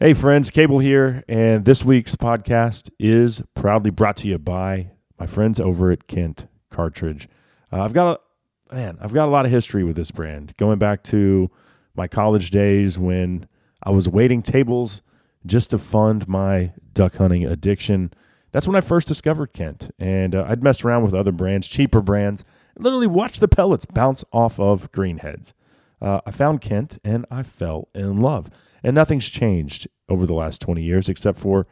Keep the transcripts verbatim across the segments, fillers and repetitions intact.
Hey friends, Cable here, and this week's podcast is proudly brought to you by my friends over at Kent Cartridge. Uh, I've got a man, I've got a lot of history with this brand, going back to my college days when I was waiting tables just to fund my duck hunting addiction. That's when I first discovered Kent, and uh, I'd messed around with other brands, cheaper brands, and literally watched the pellets bounce off of greenheads. Uh, I found Kent, and I fell in love. And nothing's changed over the last twenty years except for,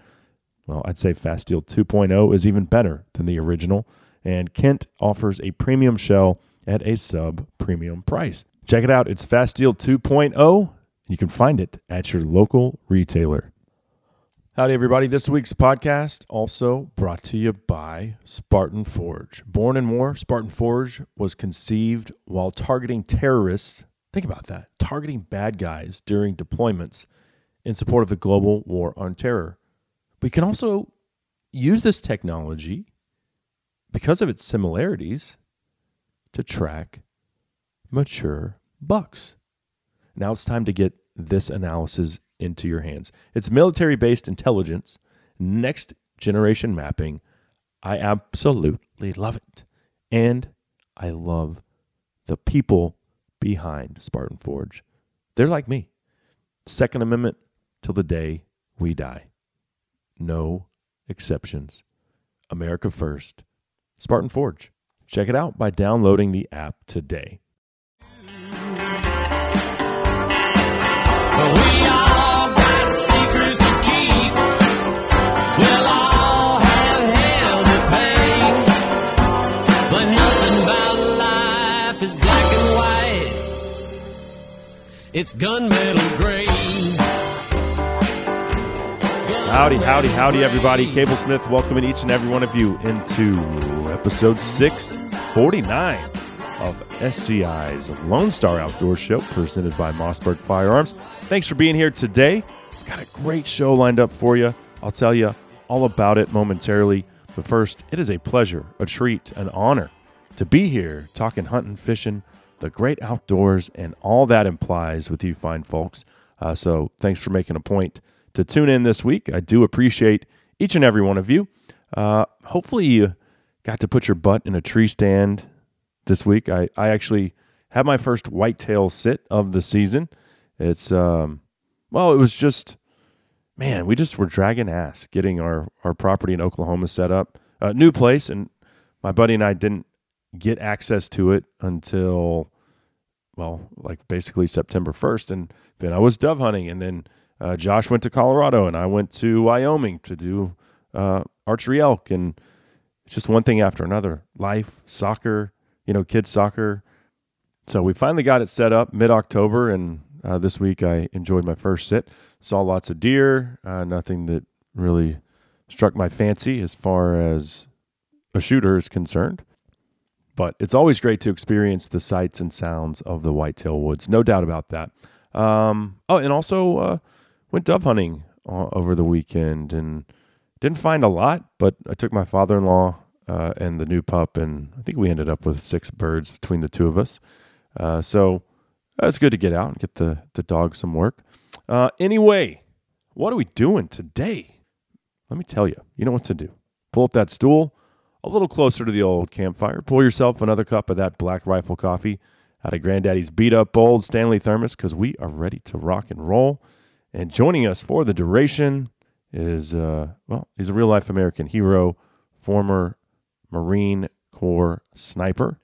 well, I'd say Fast Deal two point oh is even better than the original. And Kent offers a premium shell at a sub-premium price. Check it out. It's Fast Deal two point oh. You can find it at your local retailer. Howdy, everybody. This week's podcast also brought to you by Spartan Forge. Born in war, Spartan Forge was conceived while targeting terrorists. Think about that. Targeting bad guys during deployments in support of the global war on terror. We can also use this technology, because of its similarities, to track mature bucks. Now it's time to get this analysis into your hands. It's military-based intelligence, next-generation mapping. I absolutely love it. And I love the people behind Spartan Forge. They're like me. Second Amendment till the day we die. No exceptions. America first. Spartan Forge. Check it out by downloading the app today. We are- It's gunmetal gray. Gun howdy, howdy, howdy, everybody. Cable Smith welcoming each and every one of you into episode six forty-nine of S C I's Lone Star Outdoor Show, presented by Mossberg Firearms. Thanks for being here today. Got a great show lined up for you. I'll tell you all about it momentarily. But first, it is a pleasure, a treat, an honor to be here talking hunting, fishing, the great outdoors, and all that implies with you fine folks. Uh, so thanks for making a point to tune in this week. I do appreciate each and every one of you. Uh, hopefully you got to put your butt in a tree stand this week. I, I actually had my first whitetail sit of the season. It's, um, well, it was just, man, we just were dragging ass getting our, our property in Oklahoma set up. A new place, and my buddy and I didn't get access to it until, well, like basically September first. And then I was dove hunting. And then uh, Josh went to Colorado and I went to Wyoming to do uh, archery elk. And it's just one thing after another. Life, soccer, you know, kids soccer. So we finally got it set up mid-October. And uh, this week I enjoyed my first sit. Saw lots of deer. Uh, nothing that really struck my fancy as far as a shooter is concerned. But it's always great to experience the sights and sounds of the whitetail woods. No doubt about that. Um, oh, and also uh, went dove hunting uh, over the weekend and didn't find a lot, but I took my father-in-law uh, and the new pup, and I think we ended up with six birds between the two of us. Uh, so uh, it's good to get out and get the, the dog some work. Uh, anyway, what are we doing today? Let me tell you. You know what to do. Pull up that stool. A little closer to the old campfire. Pour yourself another cup of that Black Rifle coffee out of Granddaddy's beat-up old Stanley thermos, because we are ready to rock and roll. And joining us for the duration is, uh, well, he's a real-life American hero, former Marine Corps sniper,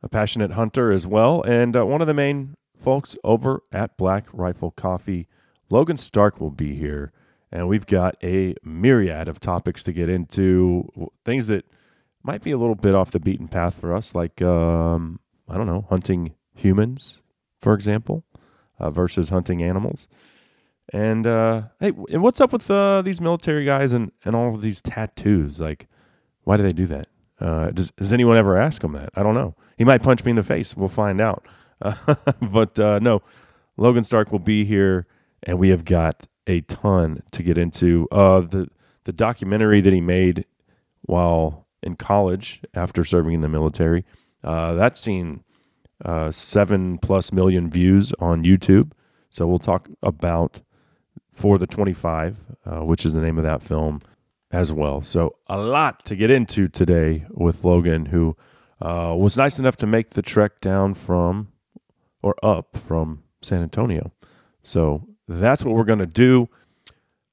a passionate hunter as well, and uh, one of the main folks over at Black Rifle Coffee. Logan Stark will be here, and we've got a myriad of topics to get into, things that might be a little bit off the beaten path for us, like, um, I don't know, hunting humans, for example, uh, versus hunting animals. And, uh, hey, and what's up with uh, these military guys and, and all of these tattoos? Like, why do they do that? Uh, does, does anyone ever ask him that? I don't know. He might punch me in the face. We'll find out. Uh, but, uh, no, Logan Stark will be here, and we have got a ton to get into. Uh, the, the documentary that he made while in college after serving in the military. Uh, that's seen uh, seven plus million views on YouTube. So we'll talk about For the twenty-five, uh, which is the name of that film as well. So a lot to get into today with Logan, who uh, was nice enough to make the trek down from, or up from San Antonio. So that's what we're going to do.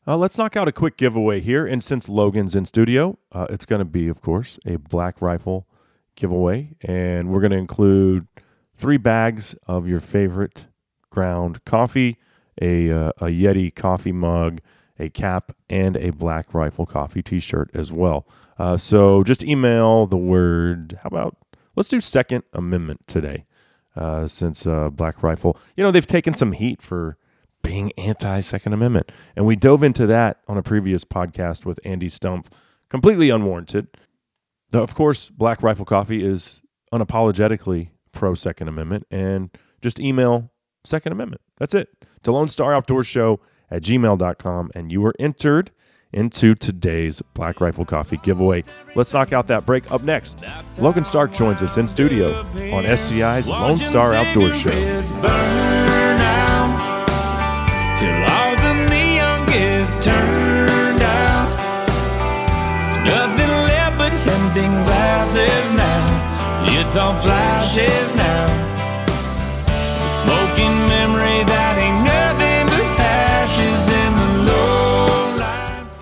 Uh, let's knock out a quick giveaway here. And since Logan's in studio, uh, it's going to be, of course, a Black Rifle giveaway. And we're going to include three bags of your favorite ground coffee, a, uh, a Yeti coffee mug, a cap, and a Black Rifle Coffee t-shirt as well. Uh, so just email the word, how about, let's do Second Amendment today. Uh, since uh, Black Rifle, you know, they've taken some heat for being anti-Second Amendment. And we dove into that on a previous podcast with Andy Stumpf, completely unwarranted. Now, of course, Black Rifle Coffee is unapologetically pro-Second Amendment. And just email Second Amendment. That's it. To Lone Star Outdoor Show at gmail dot com. And you were entered into today's Black Rifle Coffee giveaway. Let's knock out that break. Up next, Logan Stark joins us in studio on S C I's Lone Star Outdoor Show. It's on flashes now. The smoking memory that ain't nothing but ashes in the low lights.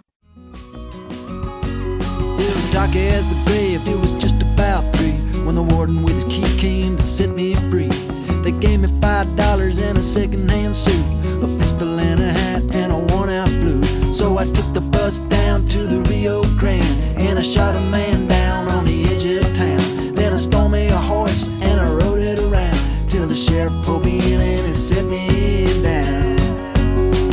Dark as the grave, it was just about three when the warden with his key came to set me free. They gave me five dollars and a second-hand suit, a pistol and a hat and a worn-out blue. So I took the bus down to the Rio Grande and I shot a man down on the edge of town. Then I stole me a horse and I rode it around till the sheriff pulled me in and he set me down.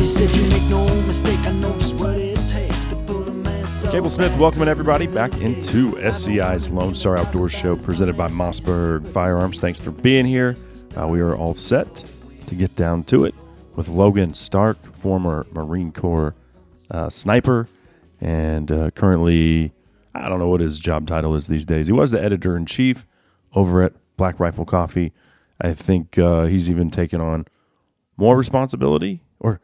He said, "You make no mistake, I know just what it takes to pull a man." So Cable Smith welcoming everybody back into S C I's Lone Star Outdoor Show presented by Mossberg Firearms. Thanks for being here. Uh, we are all set to get down to it with Logan Stark, former Marine Corps uh, sniper, and uh, currently, I don't know what his job title is these days. He was the editor-in-chief over at Black Rifle Coffee. I think uh, he's even taken on more responsibility, or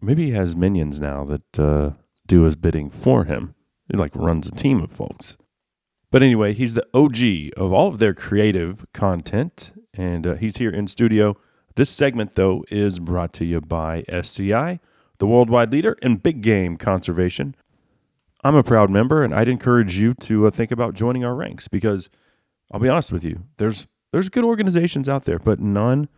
maybe he has minions now that uh, do his bidding for him. It like runs a team of folks. But anyway, he's the O G of all of their creative content, and uh, he's here in studio. This segment, though, is brought to you by S C I, the worldwide leader in big game conservation. I'm a proud member, and I'd encourage you to uh, think about joining our ranks because I'll be honest with you, there's there's good organizations out there, but none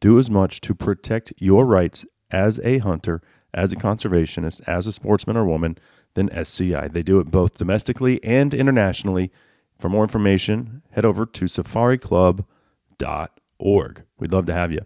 do as much to protect your rights as a hunter, as a conservationist, as a sportsman or woman, than S C I. They do it both domestically and internationally. For more information, head over to safari club dot org. We'd love to have you.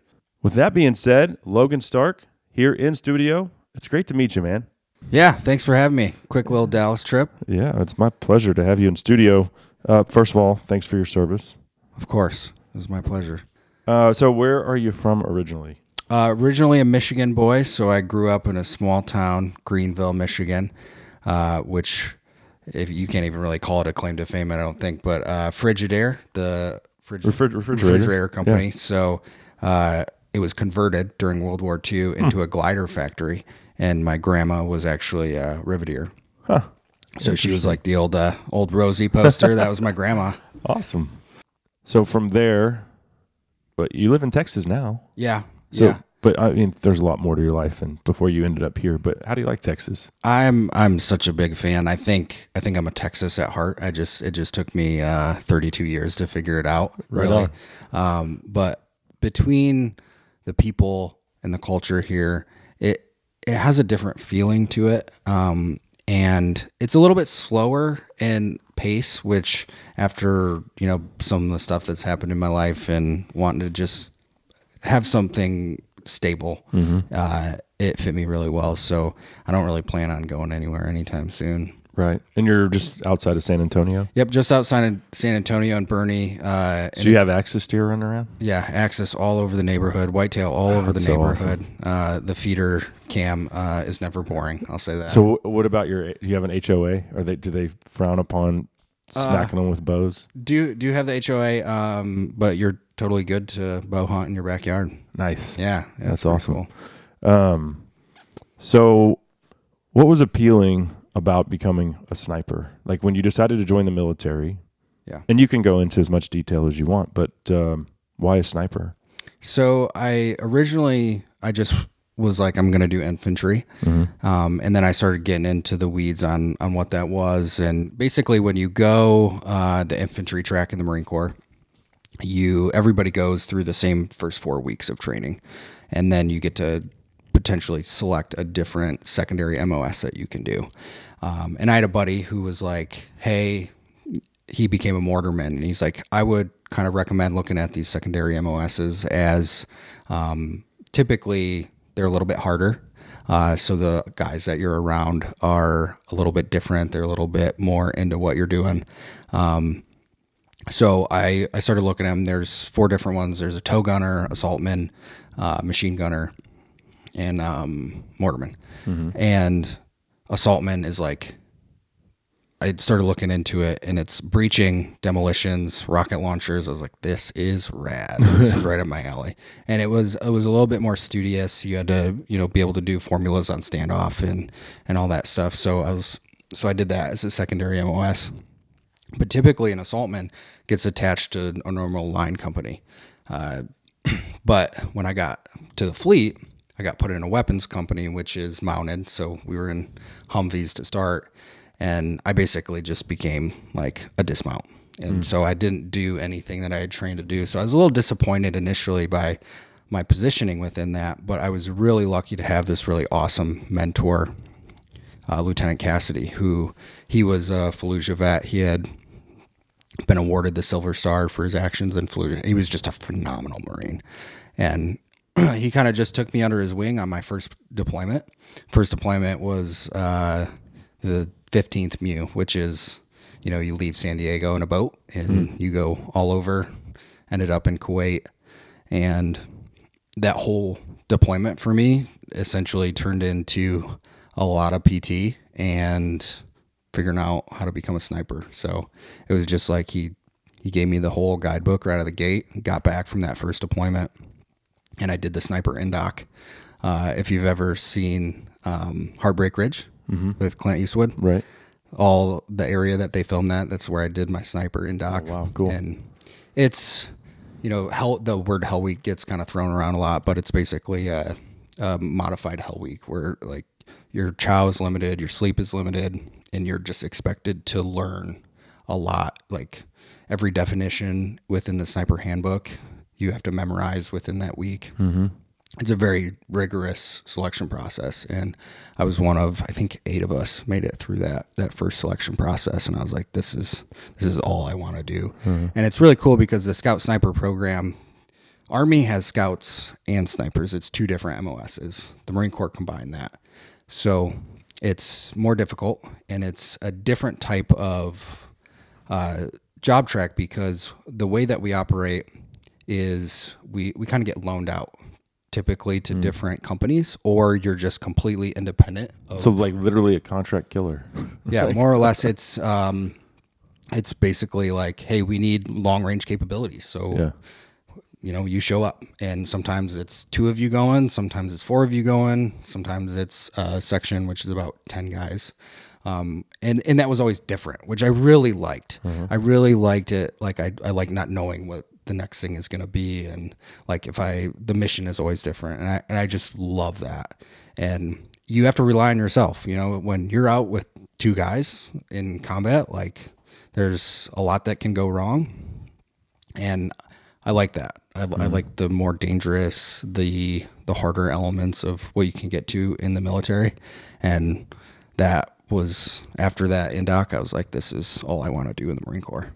With that being said, Logan Stark here in studio. It's great to meet you, man. Yeah, thanks for having me. Quick little Dallas trip. Yeah, it's my pleasure to have you in studio. Uh, first of all, thanks for your service. Of course. It was my pleasure. Uh, so where are you from originally? Uh, originally a Michigan boy, so I grew up in a small town, Greenville, Michigan, uh, which if you can't even really call it a claim to fame, I don't think, but uh, Frigidaire, the frig- Refri- refrigerator. refrigerator company, yeah. so uh, it was converted during World War Two into hmm. a glider factory, and my grandma was actually a Riveteer. Huh. So she was like the old uh, old Rosie poster. That was my grandma. Awesome. So from there, but you live in Texas now. Yeah. So, yeah. But I mean, there's a lot more to your life and before you ended up here. But how do you like Texas? I'm I'm such a big fan. I think I think I'm a Texas at heart. I just it just took me uh, thirty-two years to figure it out. Really, right um, but between the people and the culture here, it it has a different feeling to it, um, and it's a little bit slower and. Pace, which after, you know, some of the stuff that's happened in my life and wanting to just have something stable, mm-hmm. uh, it fit me really well. So I don't really plan on going anywhere anytime soon. Right. And you're just outside of San Antonio? Yep. Just outside of San Antonio and Bernie. Uh, so and you have Axis deer running around? Yeah. Axis all over the neighborhood. Whitetail all oh, over the neighborhood. So awesome. Uh, the feeder cam uh, is never boring. I'll say that. So what about your, do you have an H O A? Are they, do they frown upon smacking uh, them with bows? Do, do you have the H O A? Um, but you're totally good to bow hunt in your backyard. Nice. Yeah. yeah that's awesome. Cool. Um, so what was appealing about becoming a sniper, like when you decided to join the military? Yeah. And you can go into as much detail as you want, but um, why a sniper? So I originally, I just was like, I'm going to do infantry. Mm-hmm. Um, and then I started getting into the weeds on, on what that was. And basically when you go uh, the infantry track in the Marine Corps, you, everybody goes through the same first four weeks of training. And then you get to potentially select a different secondary M O S that you can do. Um, and I had a buddy who was like, hey, he became a mortarman, and he's like, I would kind of recommend looking at these secondary M O Ss as um, typically they're a little bit harder. Uh, so the guys that you're around are a little bit different. They're a little bit more into what you're doing. Um, so I, I started looking at them. There's four different ones. There's a tow gunner, assaultman, uh, machine gunner, and um, mortarman. Mm-hmm. And assaultman is like, I started looking into it, and it's breaching, demolitions, rocket launchers. I was like, this is rad. This is right up my alley. And it was, it was a little bit more studious. You had to, you know, be able to do formulas on standoff and, and all that stuff. So I was, so I did that as a secondary M O S, but typically an assaultman gets attached to a normal line company. Uh, but when I got to the fleet, I got put in a weapons company, which is mounted. So we were in Humvees to start, and I basically just became like a dismount. And mm. so I didn't do anything that I had trained to do. So I was a little disappointed initially by my positioning within that, but I was really lucky to have this really awesome mentor, uh, Lieutenant Cassidy, who he was a Fallujah vet. He had been awarded the Silver Star for his actions in Fallujah. He was just a phenomenal Marine. And he kind of just took me under his wing on my first deployment. First deployment was uh, the fifteenth Mew, which is, you know, you leave San Diego in a boat and mm-hmm. you go all over, ended up in Kuwait. And that whole deployment for me essentially turned into a lot of P T and figuring out how to become a sniper. So it was just like he, he gave me the whole guidebook right out of the gate, got back from that first deployment. And I did the sniper indoc. Uh, if you've ever seen um, Heartbreak Ridge mm-hmm. with Clint Eastwood, right? All the area that they filmed that, that's where I did my sniper indoc. Oh, wow, cool. And it's, you know, hell, the word Hell Week gets kind of thrown around a lot, but it's basically a, a modified Hell Week where like your chow is limited, your sleep is limited, and you're just expected to learn a lot. Like every definition within the sniper handbook, you have to memorize within that week. Mm-hmm. It's a very rigorous selection process. And I was one of, I think eight of us made it through that, that first selection process. And I was like, this is, this is all I want to do. Mm-hmm. And it's really cool because the Scout Sniper program, Army has Scouts and Snipers. It's two different M O Ss. The Marine Corps combined that. So it's more difficult, and it's a different type of uh, job track because the way that we operate is we, we kind of get loaned out typically to mm. different companies, or you're just completely independent of, so like literally a contract killer. Yeah, like, more or less it's um it's basically like, hey, we need long range capabilities. So yeah. you know, you show up, and sometimes it's two of you going, sometimes it's four of you going, sometimes it's a section which is about ten guys. Um, and, and that was always different, which I really liked. Mm-hmm. I really liked it. Like I I like not knowing what the next thing is going to be. And like, if I, the mission is always different, and I, and I just love that. And you have to rely on yourself. You know, when you're out with two guys in combat, like there's a lot that can go wrong. And I like that. I, mm-hmm. I like the more dangerous, the, the harder elements of what you can get to in the military. And that was after that in doc, I was like, this is all I want to do in the Marine Corps.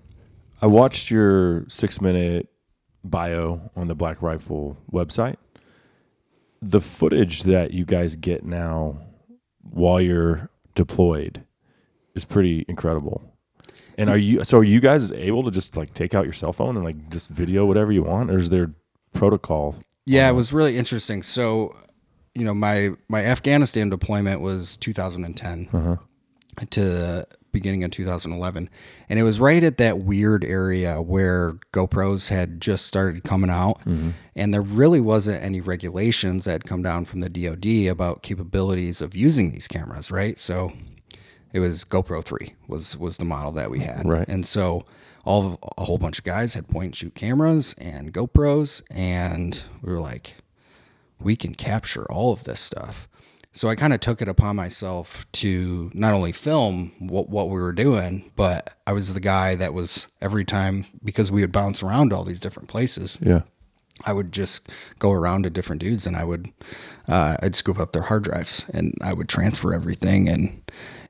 I watched your six minute bio on the Black Rifle website. The footage that you guys get now while you're deployed is pretty incredible. And are you, so are you guys able to just like take out your cell phone and like just video whatever you want, or is there protocol? Yeah, it was really interesting. So, you know, my, my Afghanistan deployment was two thousand ten uh-huh. to the beginning of two thousand eleven. And it was right at that weird area where GoPros had just started coming out. Mm-hmm. And there really wasn't any regulations that had come down from the D O D about capabilities of using these cameras, right? So it was GoPro three was, was the model that we had. Right. And so all of, a whole bunch of guys had point and shoot cameras and GoPros. And we were like, we can capture all of this stuff. So I kind of took it upon myself to not only film what, what we were doing, but I was the guy that was every time, because we would bounce around all these different places. Yeah. I would just go around to different dudes, and I would, uh, I'd scoop up their hard drives, and I would transfer everything. And,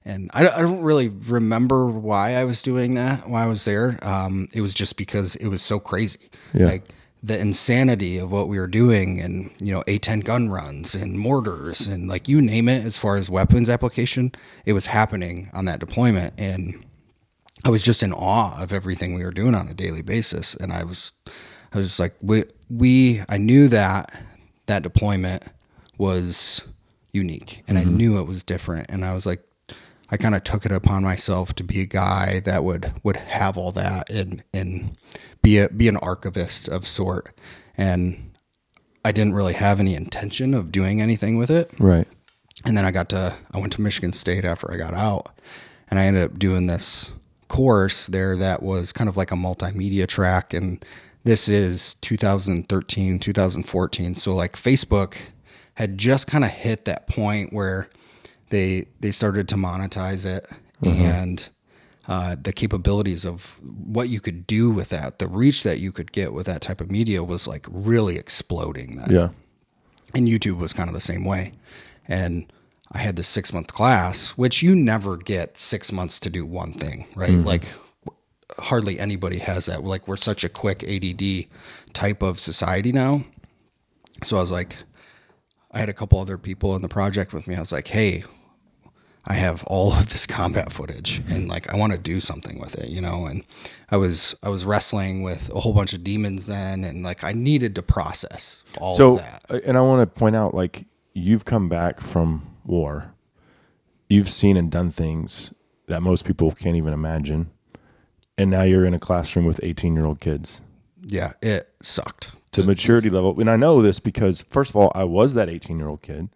and I, I don't really remember why I was doing that while I was there. Um, it was just because it was so crazy. Yeah. Like, the insanity of what we were doing, and, you know, A ten gun runs and mortars and like you name it, as far as weapons application, it was happening on that deployment. And I was just in awe of everything we were doing on a daily basis. And I was, I was just like, we, we, I knew that that deployment was unique, and mm-hmm. I knew it was different. And I was like, I kind of took it upon myself to be a guy that would, would have all that and, and be a, be an archivist of sort. And I didn't really have any intention of doing anything with it. Right. And then I got to, I went to Michigan State after I got out, and I ended up doing this course there that was kind of like a multimedia track. And this is two thousand thirteen, two thousand fourteen. So like Facebook had just kind of hit that point where they, they started to monetize it, mm-hmm. and uh, the capabilities of what you could do with that, the reach that you could get with that type of media was like really exploding then. Yeah. And YouTube was kind of the same way. And I had this six month class, which you never get six months to do one thing, right? Mm-hmm. Like hardly anybody has that. Like we're such a quick A D D type of society now. So I was like, I had a couple other people in the project with me. I was like, hey, I have all of this combat footage, and like, I want to do something with it, you know? And I was, I was wrestling with a whole bunch of demons then. And like, I needed to process all so, of that. And I want to point out, like, you've come back from war. You've seen and done things that most people can't even imagine. And now you're in a classroom with eighteen year old kids. Yeah. It sucked. To maturity level. And I know this because, first of all, I was that eighteen year old kid.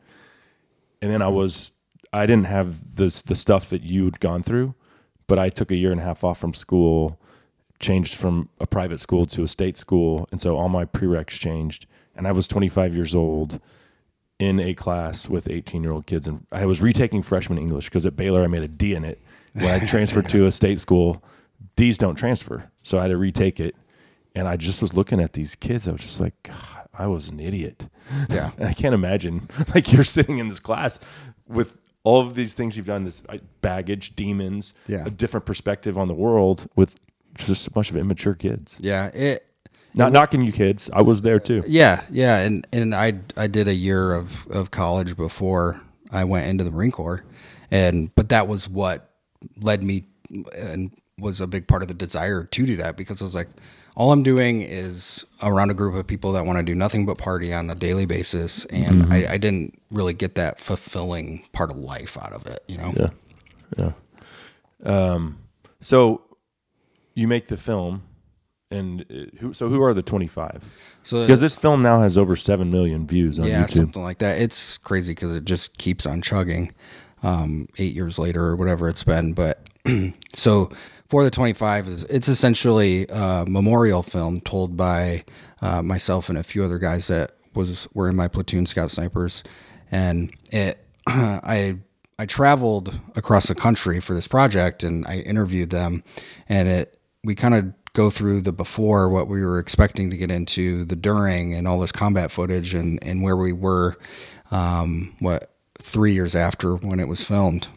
And then I was, I didn't have this, the stuff that you'd gone through, but I took a year and a half off from school, changed from a private school to a state school, and so all my prereqs changed, and I was twenty-five years old in a class with eighteen year old kids, and I was retaking freshman English because at Baylor I made a D in it. When I transferred to a state school, D's don't transfer, so I had to retake it, and I just was looking at these kids. I was just like, God, I was an idiot. Yeah. And I can't imagine, like, you're sitting in this class with all of these things you've done, this baggage, demons, yeah. a different perspective on the world with just a bunch of immature kids. Yeah. It, Not it, knocking you kids. I was there too. Yeah. Yeah. And and I I did a year of, of college before I went into the Marine Corps. And but that was what led me and was a big part of the desire to do that, because I was like, all I'm doing is around a group of people that want to do nothing but party on a daily basis. And mm-hmm. I, I didn't really get that fulfilling part of life out of it, you know? Yeah. Yeah. Um, so you make the film, and who, so who are the twenty-five? So because this film now has over seven million views on yeah, YouTube. Yeah, something like that. It's crazy, 'cause it just keeps on chugging, um, eight years later or whatever it's been. But so For the twenty-five is it's essentially a memorial film told by uh, myself and a few other guys that was were in my platoon, Scout Snipers, and it I I traveled across the country for this project, and I interviewed them, and it we kind of go through the before, what we were expecting to get into, the during, and all this combat footage, and and where we were, um, what three years after when it was filmed.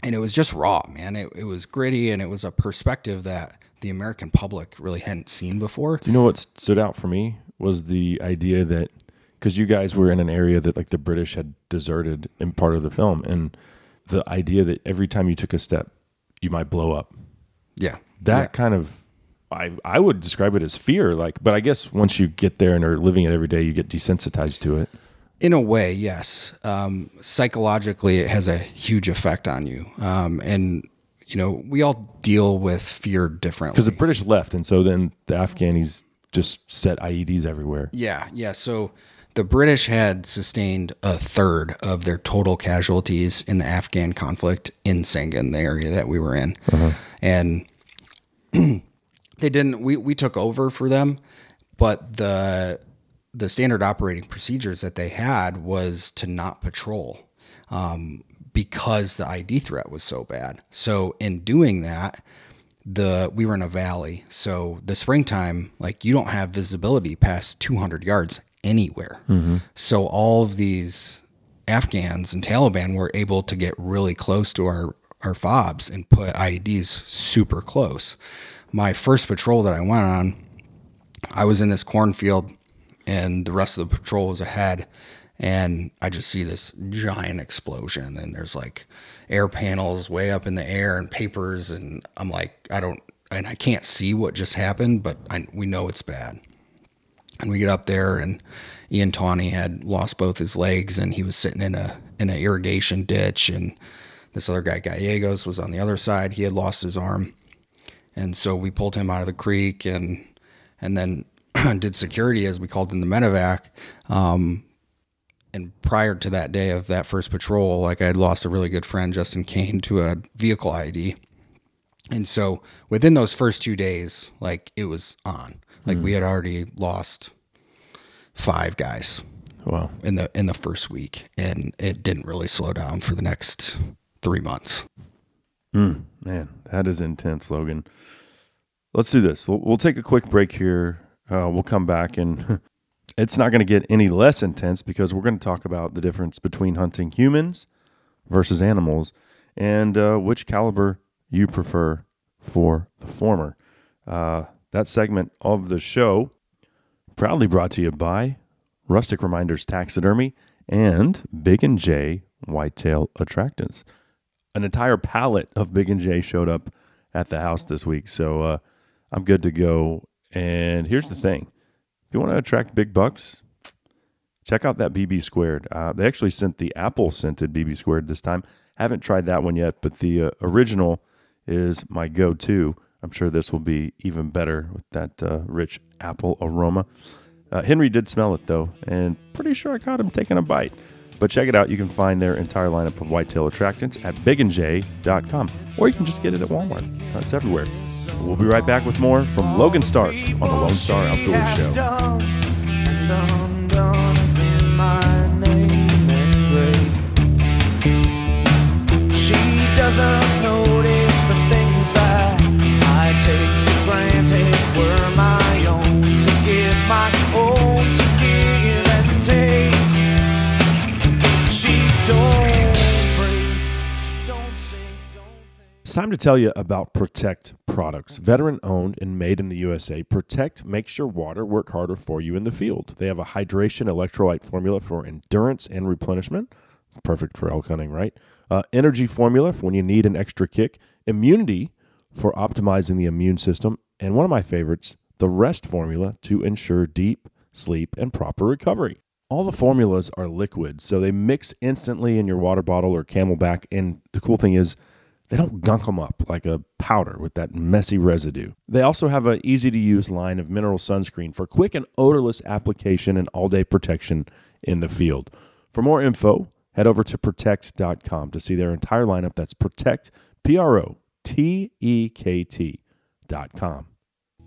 And it was just raw, man. It, it was gritty, and it was a perspective that the American public really hadn't seen before. Do you know what stood out for me was the idea that, because you guys were in an area that like the British had deserted in part of the film, and the idea that every time you took a step, you might blow up. Yeah. That yeah. kind of, I I would describe it as fear. Like, but I guess once you get there and are living it every day, you get desensitized to it. In a way, yes. Um, psychologically, it has a huge effect on you. Um, and, you know, we all deal with fear differently. Because the British left, and so then the Afghanis just set I E Ds everywhere. Yeah, yeah. So the British had sustained a third of their total casualties in the Afghan conflict in Sangan, the area that we were in. Uh-huh. And they didn't, we, we took over for them, but the... the standard operating procedures that they had was to not patrol um, because the I D threat was so bad. So in doing that, the we were in a valley. So the springtime, like you don't have visibility past two hundred yards anywhere. Mm-hmm. So all of these Afghans and Taliban were able to get really close to our, our FOBs and put I E Ds super close. My first patrol that I went on, I was in this cornfield, and the rest of the patrol was ahead, and I just see this giant explosion, and there's like air panels way up in the air and papers, and I'm like, I don't, and I can't see what just happened, but I, we know it's bad. And we get up there, and Ian Tawney had lost both his legs, and he was sitting in a in an irrigation ditch, and this other guy, Gallegos, was on the other side. He had lost his arm, and so we pulled him out of the creek, and and then did security as we called in the medevac. Um, and prior to that day of that first patrol, like I had lost a really good friend, Justin Kane, to a vehicle I E D. And so within those first two days, like it was on, like mm. we had already lost five guys wow. in the, in the first week. And it didn't really slow down for the next three months. Mm, man, that is intense, Logan. Let's do this. We'll, we'll take a quick break here. Uh, we'll come back, and it's not going to get any less intense because we're going to talk about the difference between hunting humans versus animals and uh, which caliber you prefer for the former. Uh, that segment of the show proudly brought to you by Rustic Reminders Taxidermy and Big and J Whitetail Attractants. An entire pallet of Big and J showed up at the house this week, so uh, I'm good to go. And here's the thing. If you want to attract big bucks, check out that B B Squared. Uh, they actually sent the apple-scented B B Squared this time. Haven't tried that one yet, but the uh, original is my go-to. I'm sure this will be even better with that uh, rich apple aroma. Uh, Henry did smell it, though, and pretty sure I caught him taking a bite. But check it out. You can find their entire lineup of whitetail attractants at big and j dot com, or you can just get it at Walmart. Uh, it's everywhere. We'll be right back with more from Logan Stark on the Lone Star Outdoors Show. She doesn't notice the things that I take for granted were my own, to give my own, to give and take. She don't breathe, don't sing, don't think. It's time to tell you about Protekt products. Veteran owned and made in the U S A, Protekt makes your water work harder for you in the field. They have a hydration electrolyte formula for endurance and replenishment. It's perfect for elk hunting, right? Uh, energy formula for when you need an extra kick. Immunity for optimizing the immune system. And one of my favorites, the rest formula to ensure deep sleep and proper recovery. All the formulas are liquid, so they mix instantly in your water bottle or Camelback. And the cool thing is, they don't gunk them up like a powder with that messy residue. They also have an easy-to-use line of mineral sunscreen for quick and odorless application and all-day protection in the field. For more info, head over to protekt dot com to see their entire lineup. That's Protekt, P R O T E K T dot com.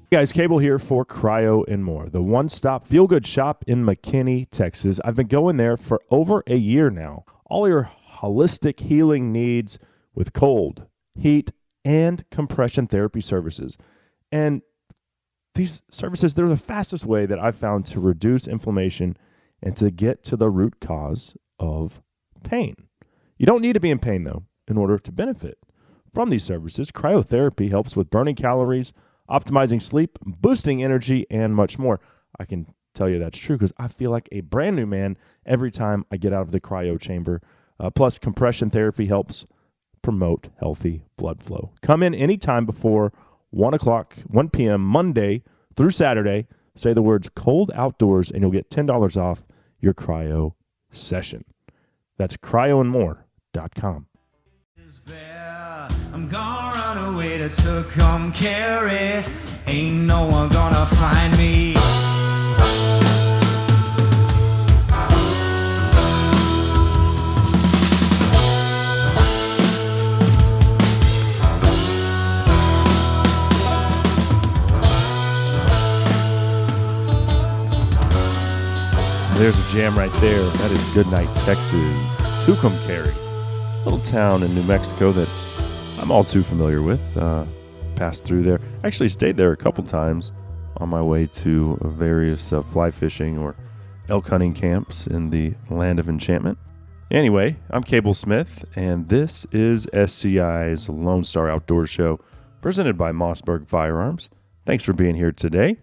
Hey guys, Cable here for Cryo and More, the one-stop feel-good shop in McKinney, Texas. I've been going there for over a year now. All your holistic healing needs with cold, heat, and compression therapy services. And these services, they're the fastest way that I've found to reduce inflammation and to get to the root cause of pain. You don't need to be in pain, though, in order to benefit from these services. Cryotherapy helps with burning calories, optimizing sleep, boosting energy, and much more. I can tell you that's true because I feel like a brand new man every time I get out of the cryo chamber. Uh, plus, compression therapy helps promote healthy blood flow. Come in anytime before one o'clock, one p.m. Monday through Saturday. Say the words cold outdoors and you'll get ten dollars off your cryo session. That's cryo and more dot com. I'm gonna run away to Tucumcari. Ain't no one gonna find me. There's a jam right there. That is Goodnight, Texas. Tucumcari, a little town in New Mexico that I'm all too familiar with. Uh, passed through there. Actually stayed there a couple times on my way to various uh, fly fishing or elk hunting camps in the land of enchantment. Anyway, I'm Cable Smith, and this is S C I's Lone Star Outdoor Show, presented by Mossberg Firearms. Thanks for being here today,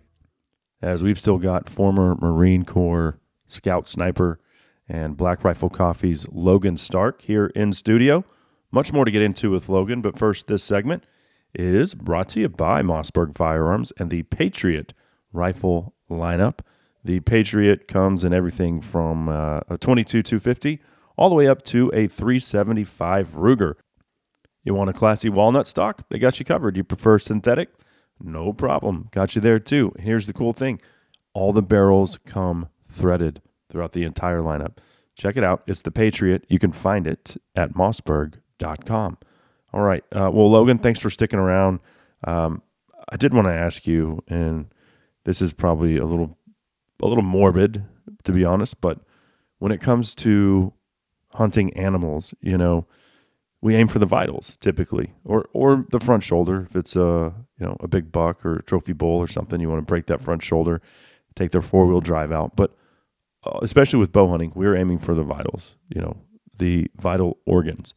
as we've still got former Marine Corps Scout Sniper and Black Rifle Coffee's Logan Stark here in studio. Much more to get into with Logan, but first this segment is brought to you by Mossberg Firearms and the Patriot rifle lineup. The Patriot comes in everything from uh, a twenty-two two fifty all the way up to a three seventy-five Ruger. You want a classy walnut stock? They got you covered. You prefer synthetic? No problem. Got you there too. Here's the cool thing. All the barrels come threaded throughout the entire lineup. Check it out. It's the Patriot. You can find it at mossberg dot com. All right. Uh, well, Logan, thanks for sticking around. Um, I did want to ask you, and this is probably a little, a little morbid, to be honest, but when it comes to hunting animals, you know, we aim for the vitals typically, or or the front shoulder. If it's a you know a big buck or a trophy bull or something, you want to break that front shoulder, take their four wheel drive out. But especially with bow hunting, we're aiming for the vitals, you know, the vital organs.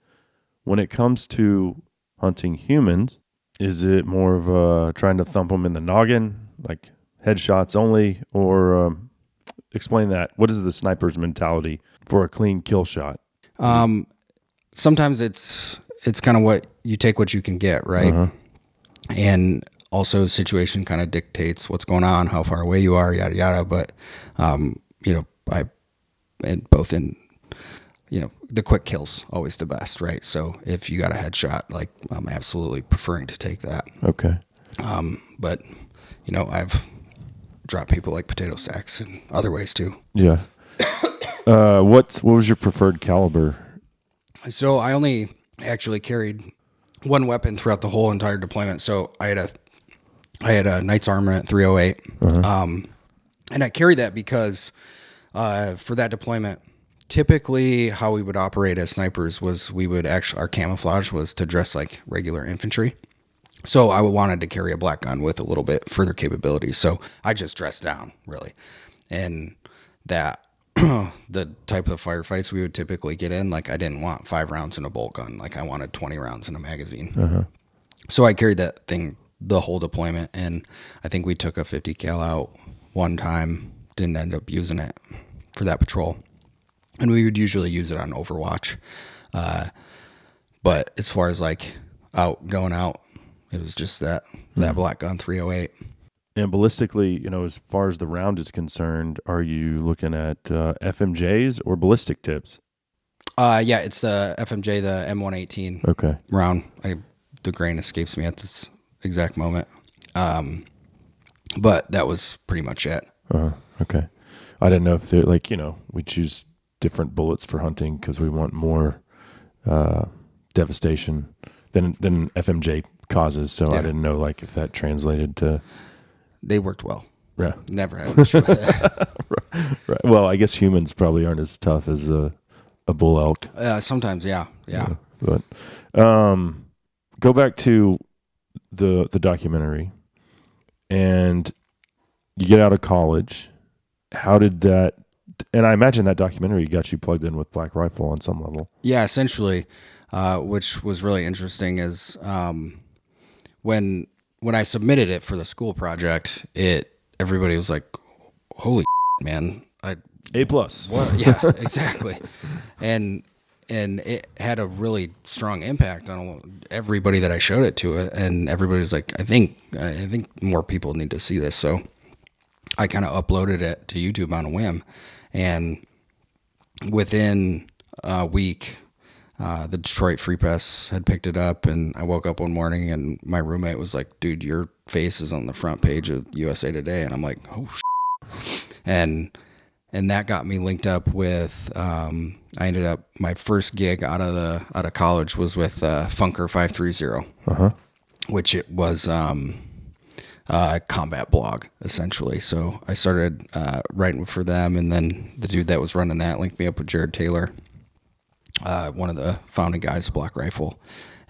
When it comes to hunting humans, is it more of a trying to thump them in the noggin, like headshots only, or um, explain that? What is the sniper's mentality for a clean kill shot? Um. Sometimes it's it's kind of what you take what you can get, right? Uh-huh. And also situation kind of dictates what's going on, how far away you are, yada yada. But um, you know, I and both in you know the quick kills always the best, right? So if you got a headshot, like I'm absolutely preferring to take that. Okay. Um, but you know, I've dropped people like potato sacks and other ways too. Yeah. uh, what what was your preferred caliber? So I only actually carried one weapon throughout the whole entire deployment. So I had a, I had a Knight's Armament three oh eight, uh-huh. um, and I carried that because uh, for that deployment, typically how we would operate as snipers was we would actually our camouflage was to dress like regular infantry. So I wanted to carry a black gun with a little bit further capability. So I just dressed down really, and that. The type of firefights we would typically get in, like I didn't want five rounds in a bolt gun. Like I wanted twenty rounds in a magazine. Uh-huh. So I carried that thing the whole deployment. And I think we took a fifty cal out one time, didn't end up using it for that patrol. And we would usually use it on Overwatch. Uh, but as far as like out going out, it was just that, mm-hmm. that black gun three oh eight. And ballistically, you know, as far as the round is concerned, are you looking at uh, F M Js or ballistic tips? Uh, yeah, it's the F M J, the M one eighteen okay. round. I, the grain escapes me at this exact moment. Um, but that was pretty much it. Uh, okay. I didn't know if they're like, you know, we choose different bullets for hunting because we want more uh, devastation than than F M J causes. So yeah. I didn't know like if that translated to. They worked well. Yeah. Never had an issue with that. Right. Right. Well, I guess humans probably aren't as tough as a, a bull elk. Uh, sometimes, yeah. Yeah. yeah. But um, go back to the the documentary, and you get out of college. How did that... And I imagine that documentary got you plugged in with Black Rifle on some level. Yeah, essentially, uh, which was really interesting is um, when... When I submitted it for the school project, it everybody was like, "Holy shit, man! I, A plus." What? Yeah, exactly. and and it had a really strong impact on everybody that I showed it to. It and everybody was like, "I think I think more people need to see this." So I kind of uploaded it to YouTube on a whim, and within a week. Uh, the Detroit Free Press had picked it up, and I woke up one morning, and my roommate was like, "Dude, your face is on the front page of U S A Today," and I'm like, "Oh, shit." and and that got me linked up with. Um, I ended up my first gig out of the out of college was with uh, Funker five thirty, uh-huh. which it was um, a combat blog essentially. So I started uh, writing for them, and then the dude that was running that linked me up with Jared Taylor. Uh, one of the founding guys of Black Rifle,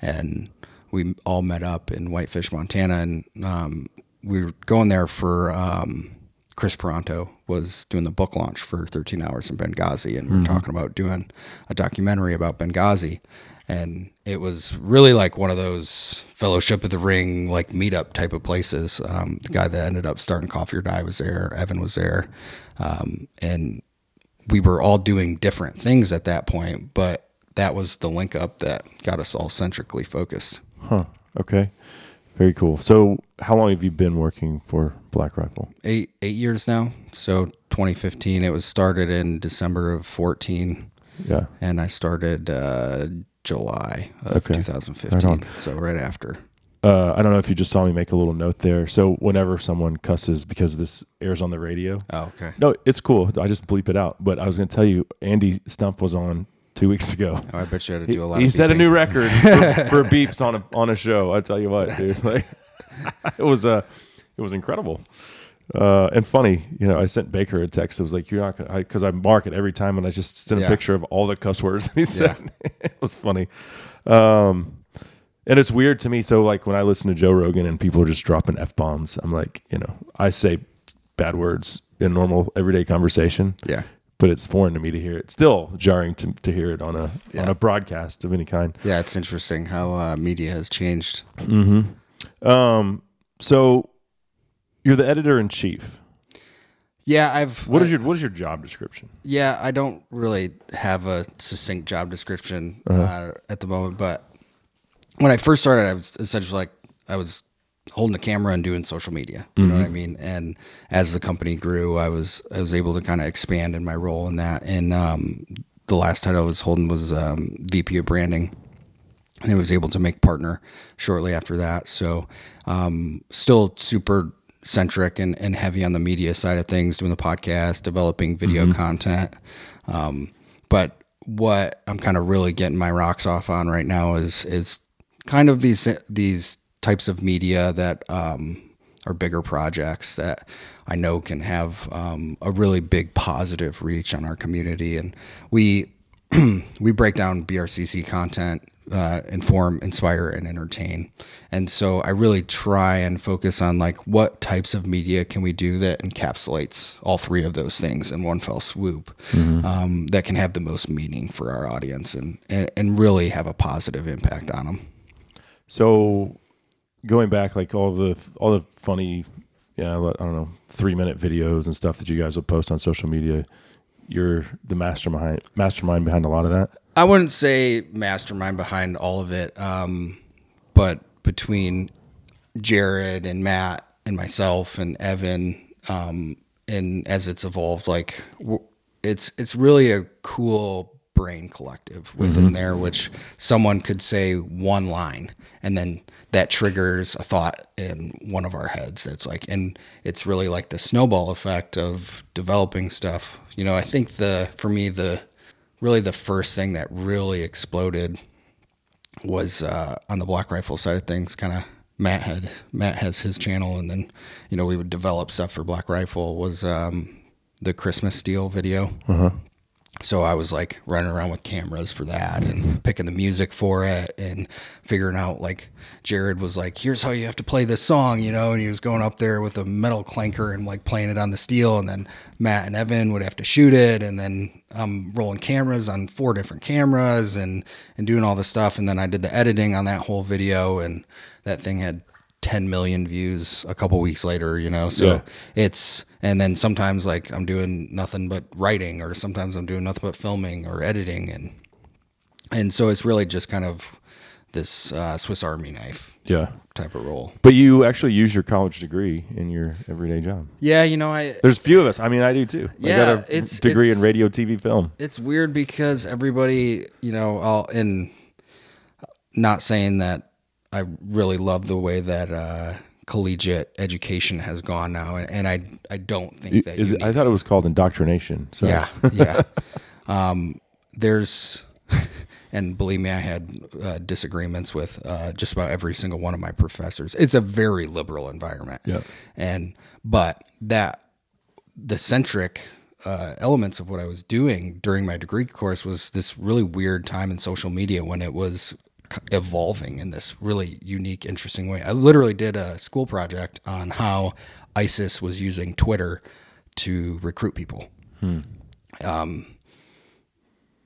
and we all met up in Whitefish, Montana, and um, we were going there for um, Chris Peranto was doing the book launch for thirteen hours in Benghazi, and we were mm-hmm. talking about doing a documentary about Benghazi, and it was really like one of those Fellowship of the Ring like meetup type of places. Um, the guy that ended up starting Coffee or Die was there, Evan was there, um, and we were all doing different things at that point, but that was the link up that got us all centrically focused. Huh. Okay. Very cool. So how long have you been working for Black Rifle? Eight, eight years now. So twenty fifteen, it was started in December of fourteen. Yeah. And I started, uh, July of okay. two thousand fifteen. Right on. So right after, uh, I don't know if you just saw me make a little note there. So whenever someone cusses, because this airs on the radio. Oh, okay. No, it's cool. I just bleep it out. But I was going to tell you, Andy Stumpf was on two weeks ago. Oh, I bet you had to do a lot he, of He beeping. Set a new record for, for beeps on a on a show. I tell you what, dude. Like, it was uh, it was incredible. Uh, and funny, you know, I sent Baker a text. It was like, you're not going to, because I mark it every time and I just sent yeah. a picture of all the cuss words that he said. Yeah. It was funny. Um And it's weird to me. So like when I listen to Joe Rogan and people are just dropping F-bombs, I'm like, you know, I say bad words in normal everyday conversation. Yeah. But it's foreign to me to hear it. Still jarring to, to hear it on a yeah. on a broadcast of any kind. Yeah, it's interesting how uh, media has changed. Mm-hmm. Um, so you're the editor-in-chief. Yeah, I've... What I, is your What is your job description? Yeah, I don't really have a succinct job description uh-huh. uh, at the moment, but... When I first started, I was essentially like I was holding a camera and doing social media. You mm-hmm. know what I mean? And as the company grew, I was I was able to kind of expand in my role in that. And um, the last title I was holding was um, V P of Branding, and I was able to make partner shortly after that. So um, still super centric and, and heavy on the media side of things, doing the podcast, developing video mm-hmm. content, um, but what I'm kind of really getting my rocks off on right now is is kind of these these types of media that um, are bigger projects that I know can have um, a really big positive reach on our community. And we we break down B R C C content, uh, inform, inspire, and entertain. And so I really try and focus on like what types of media can we do that encapsulates all three of those things in one fell swoop, mm-hmm. um, that can have the most meaning for our audience and, and, and really have a positive impact on them. So going back, like all the, all the funny, yeah, I don't know, three minute videos and stuff that you guys will post on social media, you're the mastermind mastermind behind a lot of that? I wouldn't say mastermind behind all of it. Um, but between Jared and Matt and myself and Evan, um, and as it's evolved, like it's, it's really a cool brain collective within mm-hmm. there, which someone could say one line and then that triggers a thought in one of our heads. That's like, and it's really like the snowball effect of developing stuff. You know, I think the, for me, the, really the first thing that really exploded was uh, on the Black Rifle side of things. Kind of Matt had Matt has his channel, and then you know we would develop stuff for Black Rifle. Was um, the Christmas Steel video. Uh-huh. So I was like running around with cameras for that and picking the music for it and figuring out, like, Jared was like, here's how you have to play this song, you know, and he was going up there with a metal clanker and like playing it on the steel. And then Matt and Evan would have to shoot it. And then I'm rolling cameras on four different cameras and, and doing all this stuff. And then I did the editing on that whole video, and that thing had ten million views a couple weeks later, you know? So yeah. it's, and then sometimes like I'm doing nothing but writing, or sometimes I'm doing nothing but filming or editing. And, and so it's really just kind of this uh, Swiss Army knife yeah. type of role. But you actually use your college degree in your everyday job. Yeah. You know, I, there's a few of us. I mean, I do too. Yeah, I got a it's, degree it's, in radio, T V, film. It's weird because everybody, you know, I'll, and not saying that, I really love the way that uh, collegiate education has gone now, and, and I I don't think that Is it, I thought it was called indoctrination. So. Yeah, yeah. um, there's, and believe me, I had uh, disagreements with uh, just about every single one of my professors. It's a very liberal environment, yeah. And but that the centric uh, elements of what I was doing during my degree course was this really weird time in social media when it was evolving in this really unique, interesting way. I literally did a school project on how ISIS was using Twitter to recruit people. Hmm. Um,